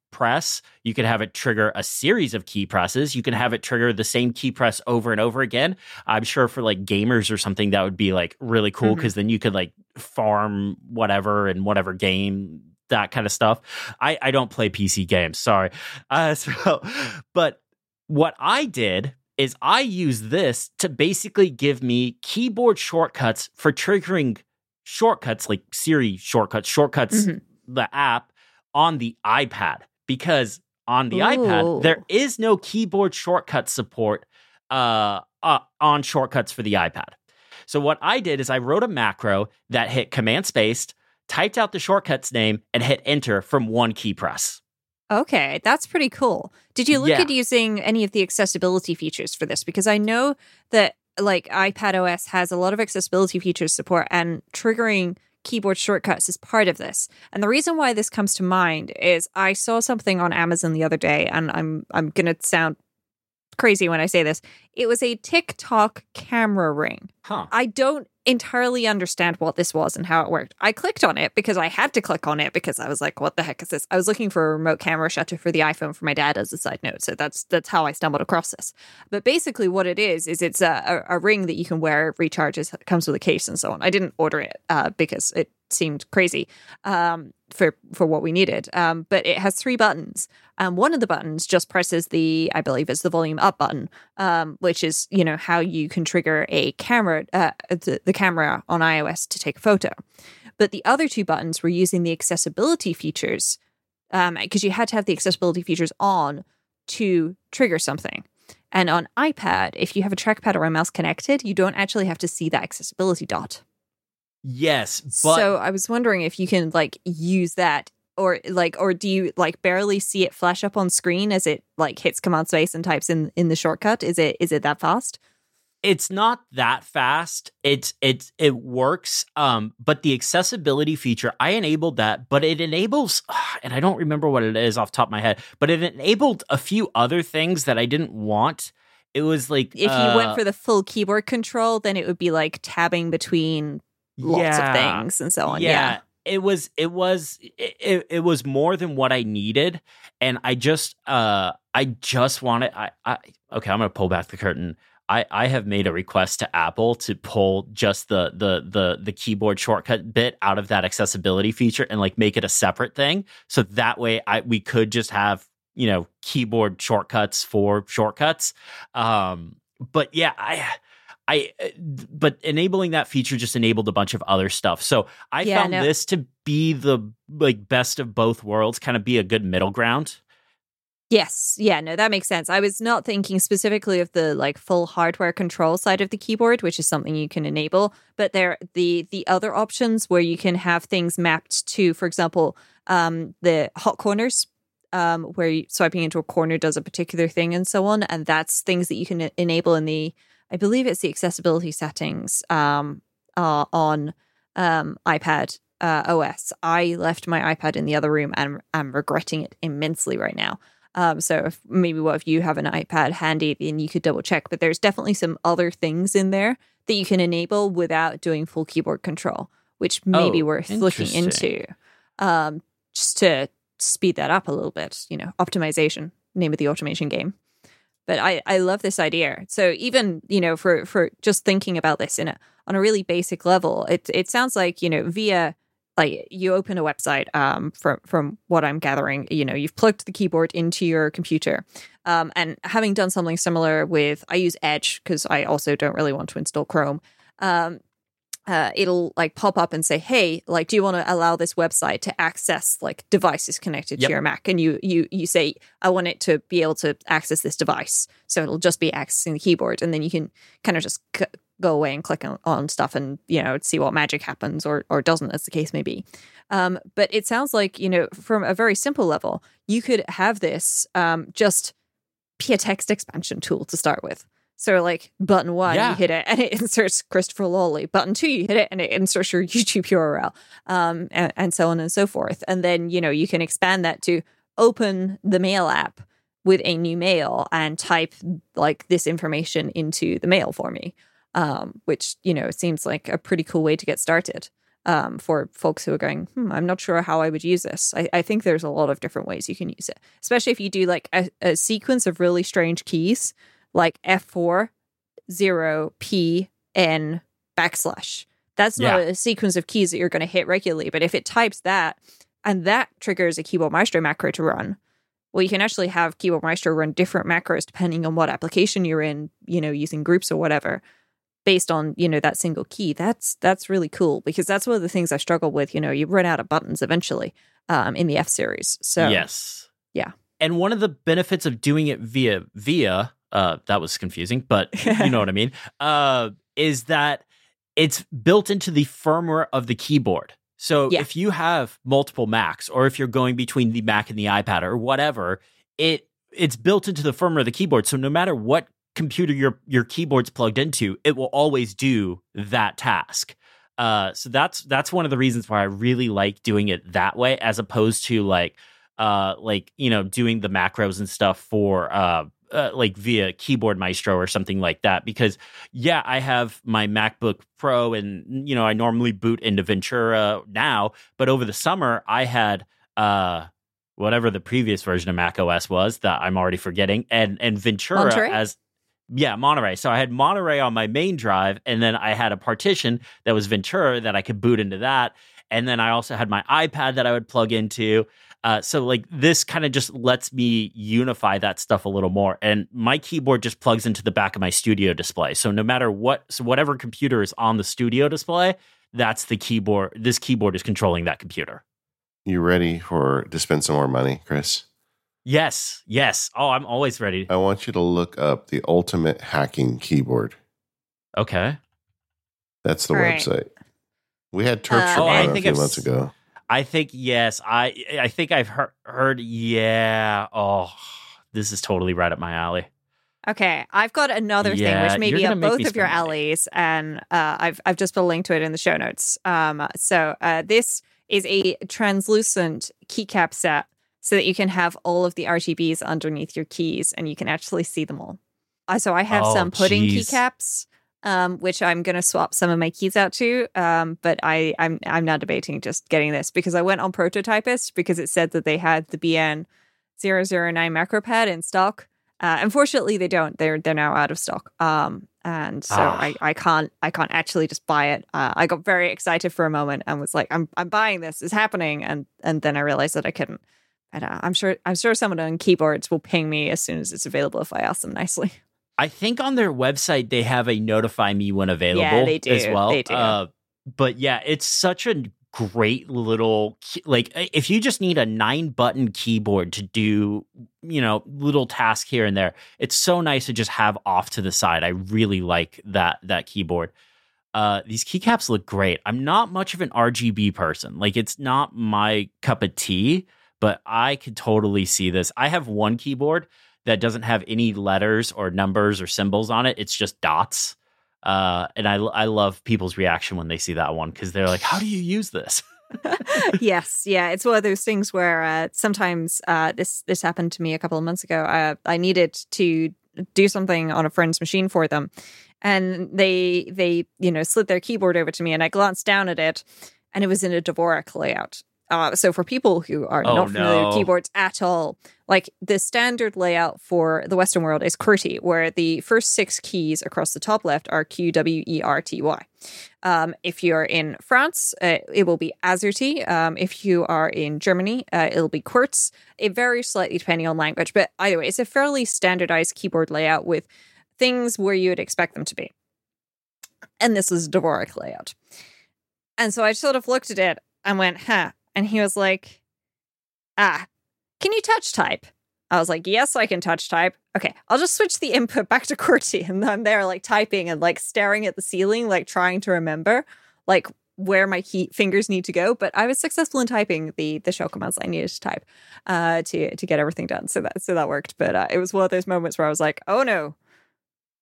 press. You could have it trigger a series of key presses. You can have it trigger the same key press over and over again. I'm sure for like gamers or something, that would be like really cool because then you could like farm whatever in whatever game, that kind of stuff. I don't play PC games, sorry. But what I did is I used this to basically give me keyboard shortcuts for triggering shortcuts like Siri shortcuts, the app on the iPad, because on the iPad, there is no keyboard shortcut support on shortcuts for the iPad. So what I did is I wrote a macro that hit command spaced, typed out the shortcut's name, and hit enter from one key press. Okay, that's pretty cool. Did you look at using any of the accessibility features for this? Because I know that like iPadOS has a lot of accessibility features support, and triggering keyboard shortcuts is part of this. And the reason why this comes to mind is I saw something on Amazon the other day, and I'm going to sound crazy when I say this. It was a TikTok camera ring. I don't entirely understand what this was and how it worked. I clicked on it because I had to click on it because I was like, what the heck is this? I was looking for a remote camera shutter for the iPhone for my dad as a side note. So that's how I stumbled across this. But basically what it is it's a ring that you can wear, it recharges, it comes with a case and so on. I didn't order it because it seemed crazy for what we needed. But it has three buttons. One of the buttons just presses I believe it's the volume up button, which is, you know, how you can trigger a camera, the camera on iOS to take a photo. But the other two buttons were using the accessibility features because you had to have the accessibility features on to trigger something. And on iPad, if you have a trackpad or a mouse connected, you don't actually have to see that accessibility dot. Yes, but so I was wondering if you can like use that or do you like barely see it flash up on screen as it like hits command space and types in the shortcut? Is it that fast? It's not that fast. It works. But the accessibility feature, I enabled that, but it enables, and I don't remember what it is off the top of my head, but it enabled a few other things that I didn't want. It was like if you went for the full keyboard control, then it would be like tabbing between lots of things and so on. Yeah. It was more than what I needed, and I just wanted. Okay, I'm gonna pull back the curtain. I have made a request to Apple to pull just the keyboard shortcut bit out of that accessibility feature and like make it a separate thing, so that way we could just have, you know, keyboard shortcuts for shortcuts. But yeah, but enabling that feature just enabled a bunch of other stuff. So I found this to be the like best of both worlds, kind of be a good middle ground. Yes. Yeah, no, that makes sense. I was not thinking specifically of the like full hardware control side of the keyboard, which is something you can enable. But there the other options where you can have things mapped to, for example, the hot corners. Where swiping into a corner does a particular thing and so on. And that's things that you can enable in the, I believe it's the accessibility settings on iPad OS. I left my iPad in the other room and I'm regretting it immensely right now. So if you have an iPad handy, then you could double check. But there's definitely some other things in there that you can enable without doing full keyboard control, which may be worth looking into just to speed that up a little bit. You know, optimization, name of the automation game. But I love this idea. So even, you know, for just thinking about this on a really basic level, it sounds like, you know, Via, like you open a website from what I'm gathering, you know, you've plugged the keyboard into your computer. And having done something similar with, I use Edge because I also don't really want to install Chrome. It'll like pop up and say, hey, like, do you want to allow this website to access like devices connected to your Mac? And you say, I want it to be able to access this device. So it'll just be accessing the keyboard. And then you can kind of just go away and click on stuff and, see what magic happens or doesn't, as the case may be. But it sounds like, from a very simple level, you could have this just be a text expansion tool to start with. So like button one, you hit it and it inserts Christopher Lawley. Button two, you hit it and it inserts your YouTube URL, and so on and so forth. And then, you can expand that to open the mail app with a new mail and type like this information into the mail for me, which, seems like a pretty cool way to get started for folks who are going, I'm not sure how I would use this. I think there's a lot of different ways you can use it, especially if you do like a sequence of really strange keys, like F4, 0, P, N, \. That's not a sequence of keys that you're going to hit regularly. But if it types that and that triggers a Keyboard Maestro macro to run, well, you can actually have Keyboard Maestro run different macros depending on what application you're in, using groups or whatever, based on, that single key. That's really cool, because that's one of the things I struggle with. You run out of buttons eventually in the F series. So yes. Yeah. And one of the benefits of doing it via that was confusing, but you know what I mean, is that it's built into the firmware of the keyboard. So if you have multiple Macs, or if you're going between the Mac and the iPad or whatever, it's built into the firmware of the keyboard. So no matter what computer your keyboard's plugged into, it will always do that task. So that's one of the reasons why I really like doing it that way, as opposed to doing the macros and stuff for via Keyboard Maestro or something like that, because I have my MacBook Pro and I normally boot into Ventura now, but over the summer I had whatever the previous version of macOS was that I'm already forgetting, and Ventura Monterey? Monterey. So I had Monterey on my main drive, and then I had a partition that was Ventura that I could boot into that, and then I also had my iPad that I would plug into. So this kind of just lets me unify that stuff a little more. And my keyboard just plugs into the back of my studio display. So no matter what, whatever computer is on the studio display, that's the keyboard. This keyboard is controlling that computer. You ready to spend some more money, Chris? Yes. Oh, I'm always ready. I want you to look up the ultimate hacking keyboard. Okay. That's the website. Right. We had Terps a few months ago. I think, yes, I think I've heard, this is totally right up my alley. Okay, I've got another thing, which may be up both of your alleys, and I've just put a link to it in the show notes. This is a translucent keycap set so that you can have all of the RGBs underneath your keys, and you can actually see them all. So I have some pudding keycaps. Which I'm going to swap some of my keys out to, but I'm now debating just getting this, because I went on Prototypist because it said that they had the BN009 macro pad in stock. Unfortunately, they don't. They're now out of stock, and so I can't actually just buy it. I got very excited for a moment and was like, I'm buying this. It's happening, and then I realized that I couldn't. And I'm sure someone on keyboards will ping me as soon as it's available if I ask them nicely. I think on their website, they have a notify me when available they do. As well. They do. But it's such a great little, if you just need a 9-button keyboard to do, little task here and there, it's so nice to just have off to the side. I really like that keyboard. These keycaps look great. I'm not much of an RGB person. It's not my cup of tea, but I could totally see this. I have one keyboard that doesn't have any letters or numbers or symbols on it. It's just dots. And I love people's reaction when they see that one, because they're like, how do you use this? Yes. Yeah. It's one of those things where sometimes this happened to me a couple of months ago. I needed to do something on a friend's machine for them, and they slid their keyboard over to me, and I glanced down at it, and it was in a Dvorak layout. So for people who are not familiar with keyboards at all, the standard layout for the Western world is QWERTY, where the first 6 keys across the top left are QWERTY. If you're in France, it will be AZERTY. If you are in Germany, it'll be QWERTZ. It varies slightly depending on language, but either way, it's a fairly standardized keyboard layout with things where you would expect them to be. And this is a Dvorak layout. And so I sort of looked at it and went, huh. And he was like, can you touch type? I was like, yes, I can touch type. Okay, I'll just switch the input back to QWERTY. And I'm there like typing and like staring at the ceiling, like trying to remember like where my fingers need to go. But I was successful in typing the shell commands I needed to type to get everything done. So that worked. But it was one of those moments where I was like, oh no,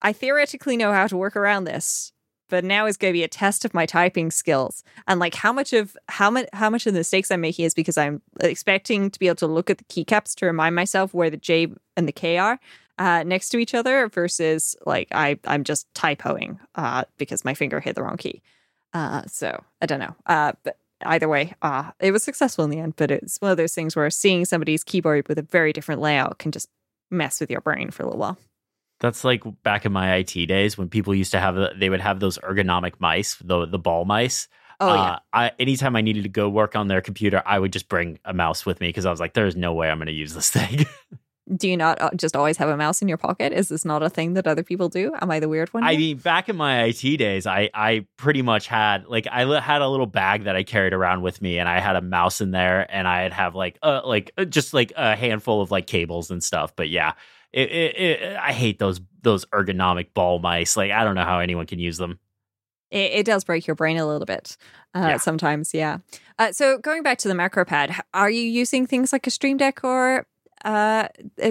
I theoretically know how to work around this, but now is going to be a test of my typing skills. And like how much of the mistakes I'm making is because I'm expecting to be able to look at the keycaps to remind myself where the J and the K are next to each other versus like I'm just typoing because my finger hit the wrong key. So I don't know. But either way, it was successful in the end, but it's one of those things where seeing somebody's keyboard with a very different layout can just mess with your brain for a little while. That's like back in my IT days when people used to have those ergonomic mice, the ball mice. Oh, yeah. Anytime I needed to go work on their computer, I would just bring a mouse with me because I was like, there's no way I'm going to use this thing. Do you not just always have a mouse in your pocket? Is this not a thing that other people do? Am I the weird one here? I mean, back in my IT days, I pretty much had I had a little bag that I carried around with me, and I had a mouse in there, and I'd have just a handful of like cables and stuff. But yeah. I hate those ergonomic ball mice. Like, I don't know how anyone can use them. It does break your brain a little bit sometimes. Yeah. So going back to the macro pad, are you using things like a Stream Deck or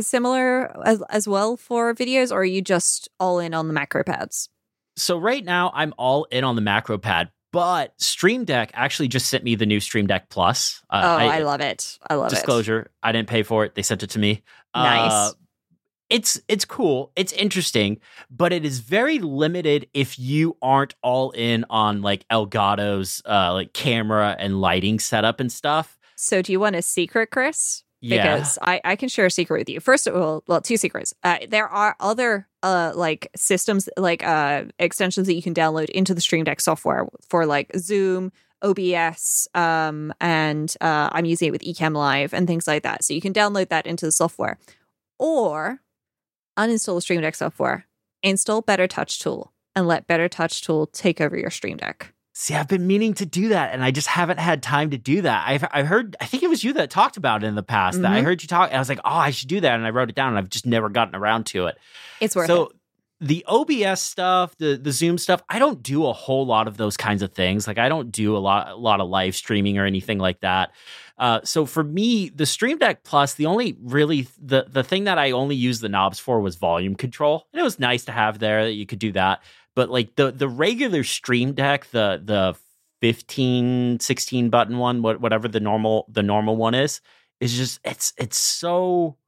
similar as well for videos, or are you just all in on the macro pads? So right now I'm all in on the macro pad, but Stream Deck actually just sent me the new Stream Deck Plus. I love it. Disclosure, I didn't pay for it. They sent it to me. Nice. It's cool. It's interesting, but it is very limited if you aren't all in on like Elgato's camera and lighting setup and stuff. So do you want a secret, Chris? Yeah. Because I can share a secret with you. First of all, well, two secrets. There are other systems, extensions that you can download into the Stream Deck software for like Zoom, OBS, and I'm using it with Ecamm Live and things like that. So you can download that into the software. Or uninstall the Stream Deck software, install Better Touch Tool, and let Better Touch Tool take over your Stream Deck. See, I've been meaning to do that, and I just haven't had time to do that. I think it was you that talked about it in the past. Mm-hmm. That I heard you talk, and I was like, oh, I should do that, and I wrote it down, and I've just never gotten around to it. It's worth it. The OBS stuff, the Zoom stuff, I don't do a whole lot of those kinds of things. Like, I don't do a lot of live streaming or anything like that. So for me, the Stream Deck Plus, the thing that I only used the knobs for was volume control. And it was nice to have there that you could do that. But like the regular Stream Deck, the 15, 16 button one, whatever the normal one is just it's so.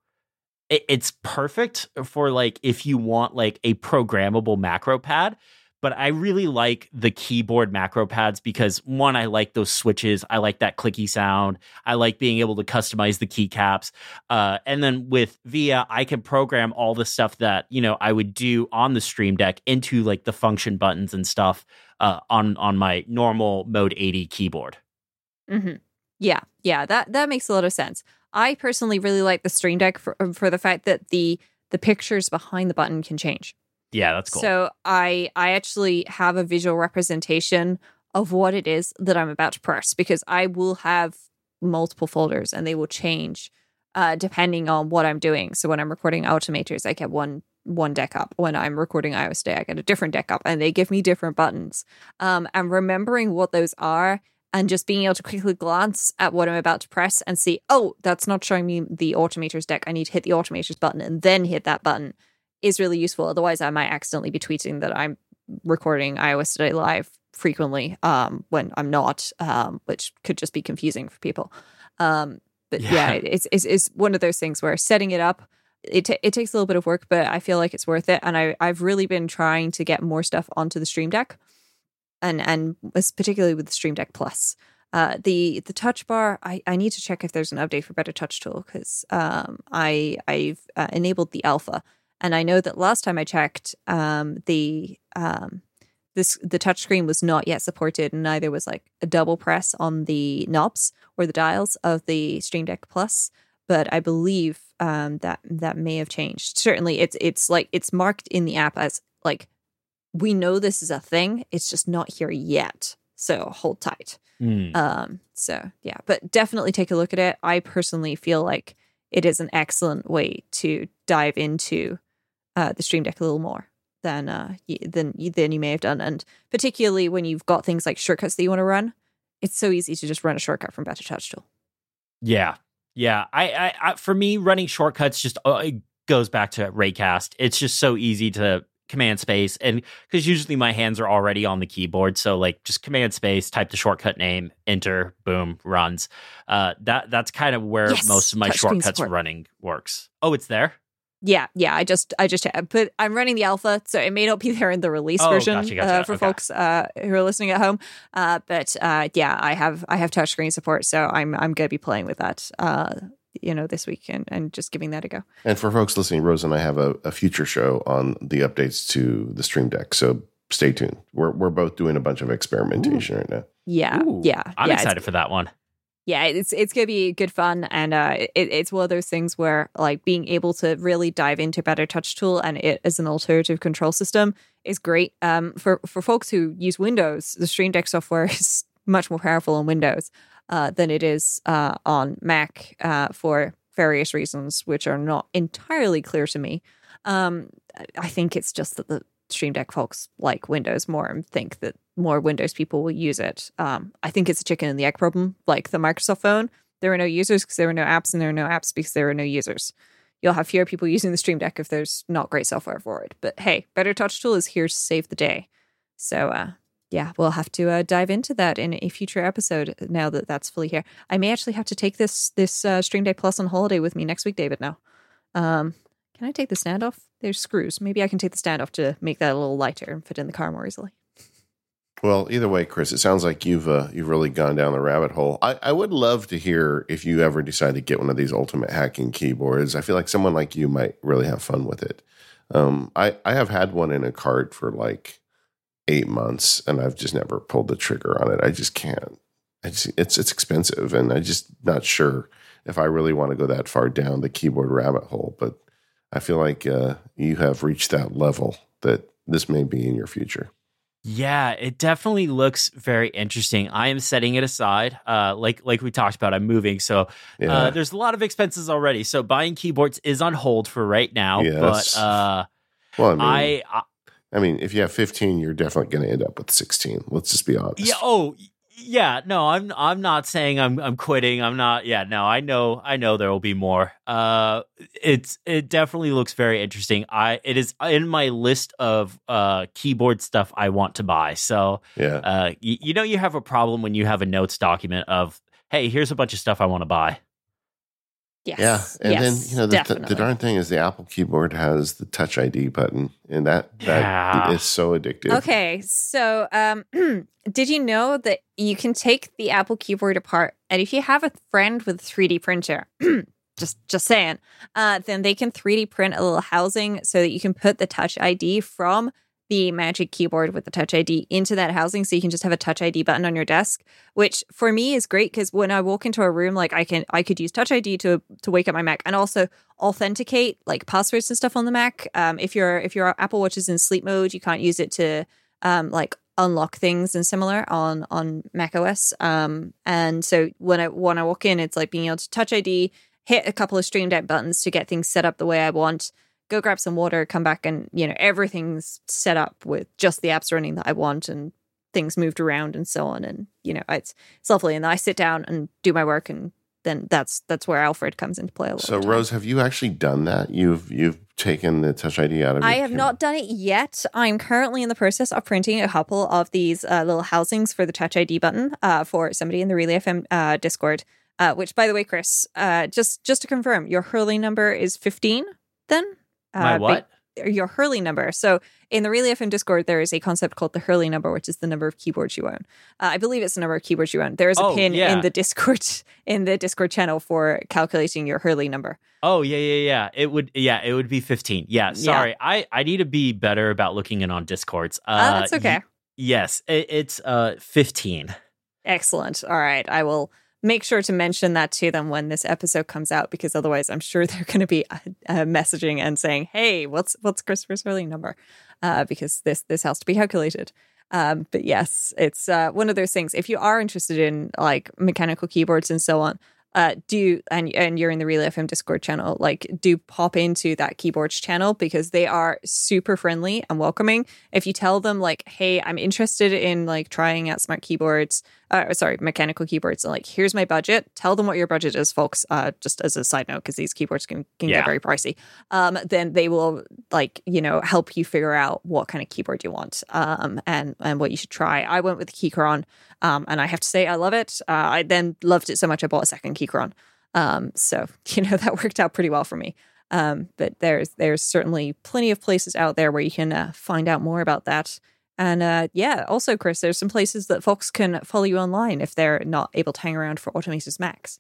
It's perfect for like if you want like a programmable macro pad, but I really like the keyboard macro pads because one, I like those switches. I like that clicky sound. I like being able to customize the keycaps. And then with Via, I can program all the stuff that, you know, I would do on the Stream Deck into like the function buttons and stuff on my normal Mode 80 keyboard. Mm-hmm. Yeah, that makes a lot of sense. I personally really like the Stream Deck for the fact that the pictures behind the button can change. Yeah, that's cool. So I actually have a visual representation of what it is that I'm about to press because I will have multiple folders and they will change depending on what I'm doing. So when I'm recording Automators, I get one deck up. When I'm recording iOS Today, I get a different deck up and they give me different buttons. And remembering what those are and just being able to quickly glance at what I'm about to press and see, oh, that's not showing me the Automators deck. I need to hit the Automators button and then hit that button is really useful. Otherwise, I might accidentally be tweeting that I'm recording iOS Today Live frequently when I'm not, which could just be confusing for people. But yeah, it's one of those things where setting it up, it takes a little bit of work, but I feel like it's worth it. And I've really been trying to get more stuff onto the Stream Deck. And particularly with the Stream Deck Plus. The touch bar, I need to check if there's an update for Better Touch Tool because I've enabled the alpha. And I know that last time I checked, the touchscreen was not yet supported, and neither was like a double press on the knobs or the dials of the Stream Deck Plus. But I believe that may have changed. Certainly, it's marked in the app as like, we know this is a thing. It's just not here yet. So hold tight. So yeah, but definitely take a look at it. I personally feel like it is an excellent way to dive into the Stream Deck a little more than you may have done. And particularly when you've got things like shortcuts that you want to run, it's so easy to just run a shortcut from Better Touch Tool. Yeah. I for me, running shortcuts just it goes back to Raycast. It's just so easy to command space, and because usually my hands are already on the keyboard, so like just command space, type the shortcut name, enter, boom, runs. That's kind of where most of my shortcuts running works. Oh, it's there. Yeah. I just put. I'm running the alpha, so it may not be there in the release version for folks who are listening at home. But I have touchscreen support, so I'm going to be playing with that this week and just giving that a go. And for folks listening, Rose and I have a future show on the updates to the Stream Deck, so stay tuned. We're both doing a bunch of experimentation right now. Yeah. I'm excited for that one. Yeah, it's going to be good fun, and it's one of those things where like being able to really dive into Better Touch Tool and it as an alternative control system is great. For folks who use Windows, the Stream Deck software is much more powerful on Windows than it is on Mac for various reasons, which are not entirely clear to me. I think it's just that the Stream Deck folks like Windows more and think that more Windows people will use it. I think it's a chicken and the egg problem. Like the Microsoft phone, there were no users because there were no apps, and there are no apps because there are no users. You'll have fewer people using the Stream Deck if there's not great software for it. But hey, Better Touch Tool is here to save the day. So we'll have to dive into that in a future episode now that that's fully here. I may actually have to take this Stream Deck Plus on holiday with me next week, David, now. Can I take the stand off? There's screws. Maybe I can take the stand off to make that a little lighter and fit in the car more easily. Well, either way, Chris, it sounds like you've really gone down the rabbit hole. I would love to hear if you ever decide to get one of these ultimate hacking keyboards. I feel like someone like you might really have fun with it. I have had one in a cart for like 8 months, and I've just never pulled the trigger on it. I just can't. It's expensive, and I'm just not sure if I really want to go that far down the keyboard rabbit hole. But I feel like you have reached that level that this may be in your future. Yeah, it definitely looks very interesting. I am setting it aside. Like we talked about, I'm moving. So there's a lot of expenses already. So buying keyboards is on hold for right now. Yes. But I mean, if you have 15, you're definitely going to end up with 16. Let's just be honest. Yeah. Oh, yeah. No, I'm not saying I'm quitting. I'm not. Yeah. No, I know there will be more. It definitely looks very interesting. It is in my list of keyboard stuff I want to buy. So yeah, you have a problem when you have a notes document of, hey, here's a bunch of stuff I want to buy. Yes. Yeah, and then the darn thing is the Apple keyboard has the Touch ID button, and that is so addictive. Okay, so did you know that you can take the Apple keyboard apart, and if you have a friend with a 3D printer, just saying, then they can 3D print a little housing so that you can put the Touch ID from the Magic Keyboard with the Touch ID into that housing, so you can just have a Touch ID button on your desk, which for me is great because when I walk into a room, like I could use Touch ID to wake up my Mac and also authenticate like passwords and stuff on the Mac. If your Apple Watch is in sleep mode, you can't use it to like unlock things and similar on macOS. And so when I walk in, it's like being able to Touch ID, hit a couple of Stream Deck buttons to get things set up the way I want. Go grab some water, come back, and everything's set up with just the apps running that I want, and things moved around and so on. And it's lovely. And then I sit down and do my work, and then that's where Alfred comes into play a little. So Rose, have you actually done that? You've taken the Touch ID out of it? I have not done it yet. I'm currently in the process of printing a couple of these little housings for the Touch ID button for somebody in the Relay FM Discord. Which, by the way, Chris, just to confirm, your Hurley number is 15. Then. My what? Your Hurley number. So in the Relay FM Discord, there is a concept called the Hurley number, which is the number of keyboards you own. I believe it's the number of keyboards you own. There is a pin in the Discord channel for calculating your Hurley number. Oh, yeah. It would be 15. Yeah, sorry. Yeah. I need to be better about looking in on Discords. That's okay. Yes, it's 15. Excellent. All right, I will make sure to mention that to them when this episode comes out, because otherwise I'm sure they're going to be messaging and saying, hey, what's Christopher's Hurley number? Because this has to be calculated. But yes, it's one of those things. If you are interested in like mechanical keyboards and so on, do, and you're in the Relay FM Discord channel, like do pop into that Keyboards channel because they are super friendly and welcoming. If you tell them like, hey, I'm interested in like trying out smart keyboards, mechanical keyboards, and like, here's my budget. Tell them what your budget is, folks. Just as a side note, because these keyboards can get very pricey. Then they will like, you know, help you figure out what kind of keyboard you want and what you should try. I went with Keychron and I have to say I love it. I then loved it so much I bought a second Keychron. So, you know, that worked out pretty well for me. But there's certainly plenty of places out there where you can find out more about that. And also, Chris, there's some places that folks can follow you online if they're not able to hang around for Automators Max.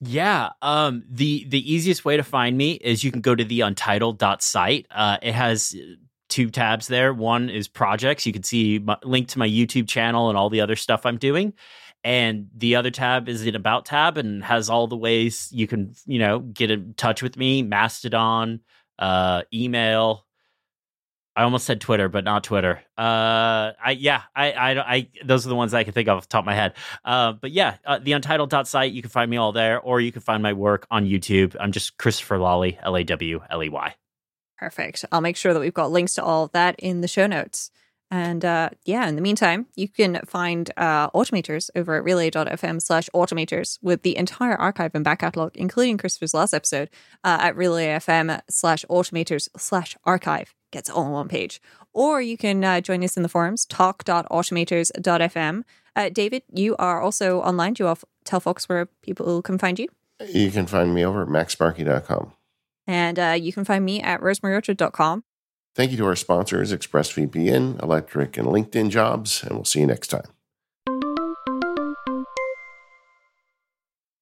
Yeah. The easiest way to find me is you can go to the untitled.site. It has two tabs there. One is projects. You can see my link to my YouTube channel and all the other stuff I'm doing. And the other tab is an about tab and has all the ways you can, you know, get in touch with me, Mastodon, email. I almost said Twitter, but not Twitter. Those are the ones I can think of off the top of my head. The untitled.site, you can find me all there, or you can find my work on YouTube. I'm just Christopher Lawley, Lawley. Perfect. I'll make sure that we've got links to all of that in the show notes. And in the meantime, you can find Automators over at relay.fm/automators with the entire archive and back catalog, including Christopher's last episode, at relayfm/automators/archive. Gets all on one page. Or you can join us in the forums, talk.automators.fm. David, you are also online. Do you tell folks where people can find you? You can find me over at maxsparky.com. And you can find me at rosemaryorchard.com. Thank you to our sponsors, ExpressVPN, Electric, and LinkedIn Jobs, and we'll see you next time.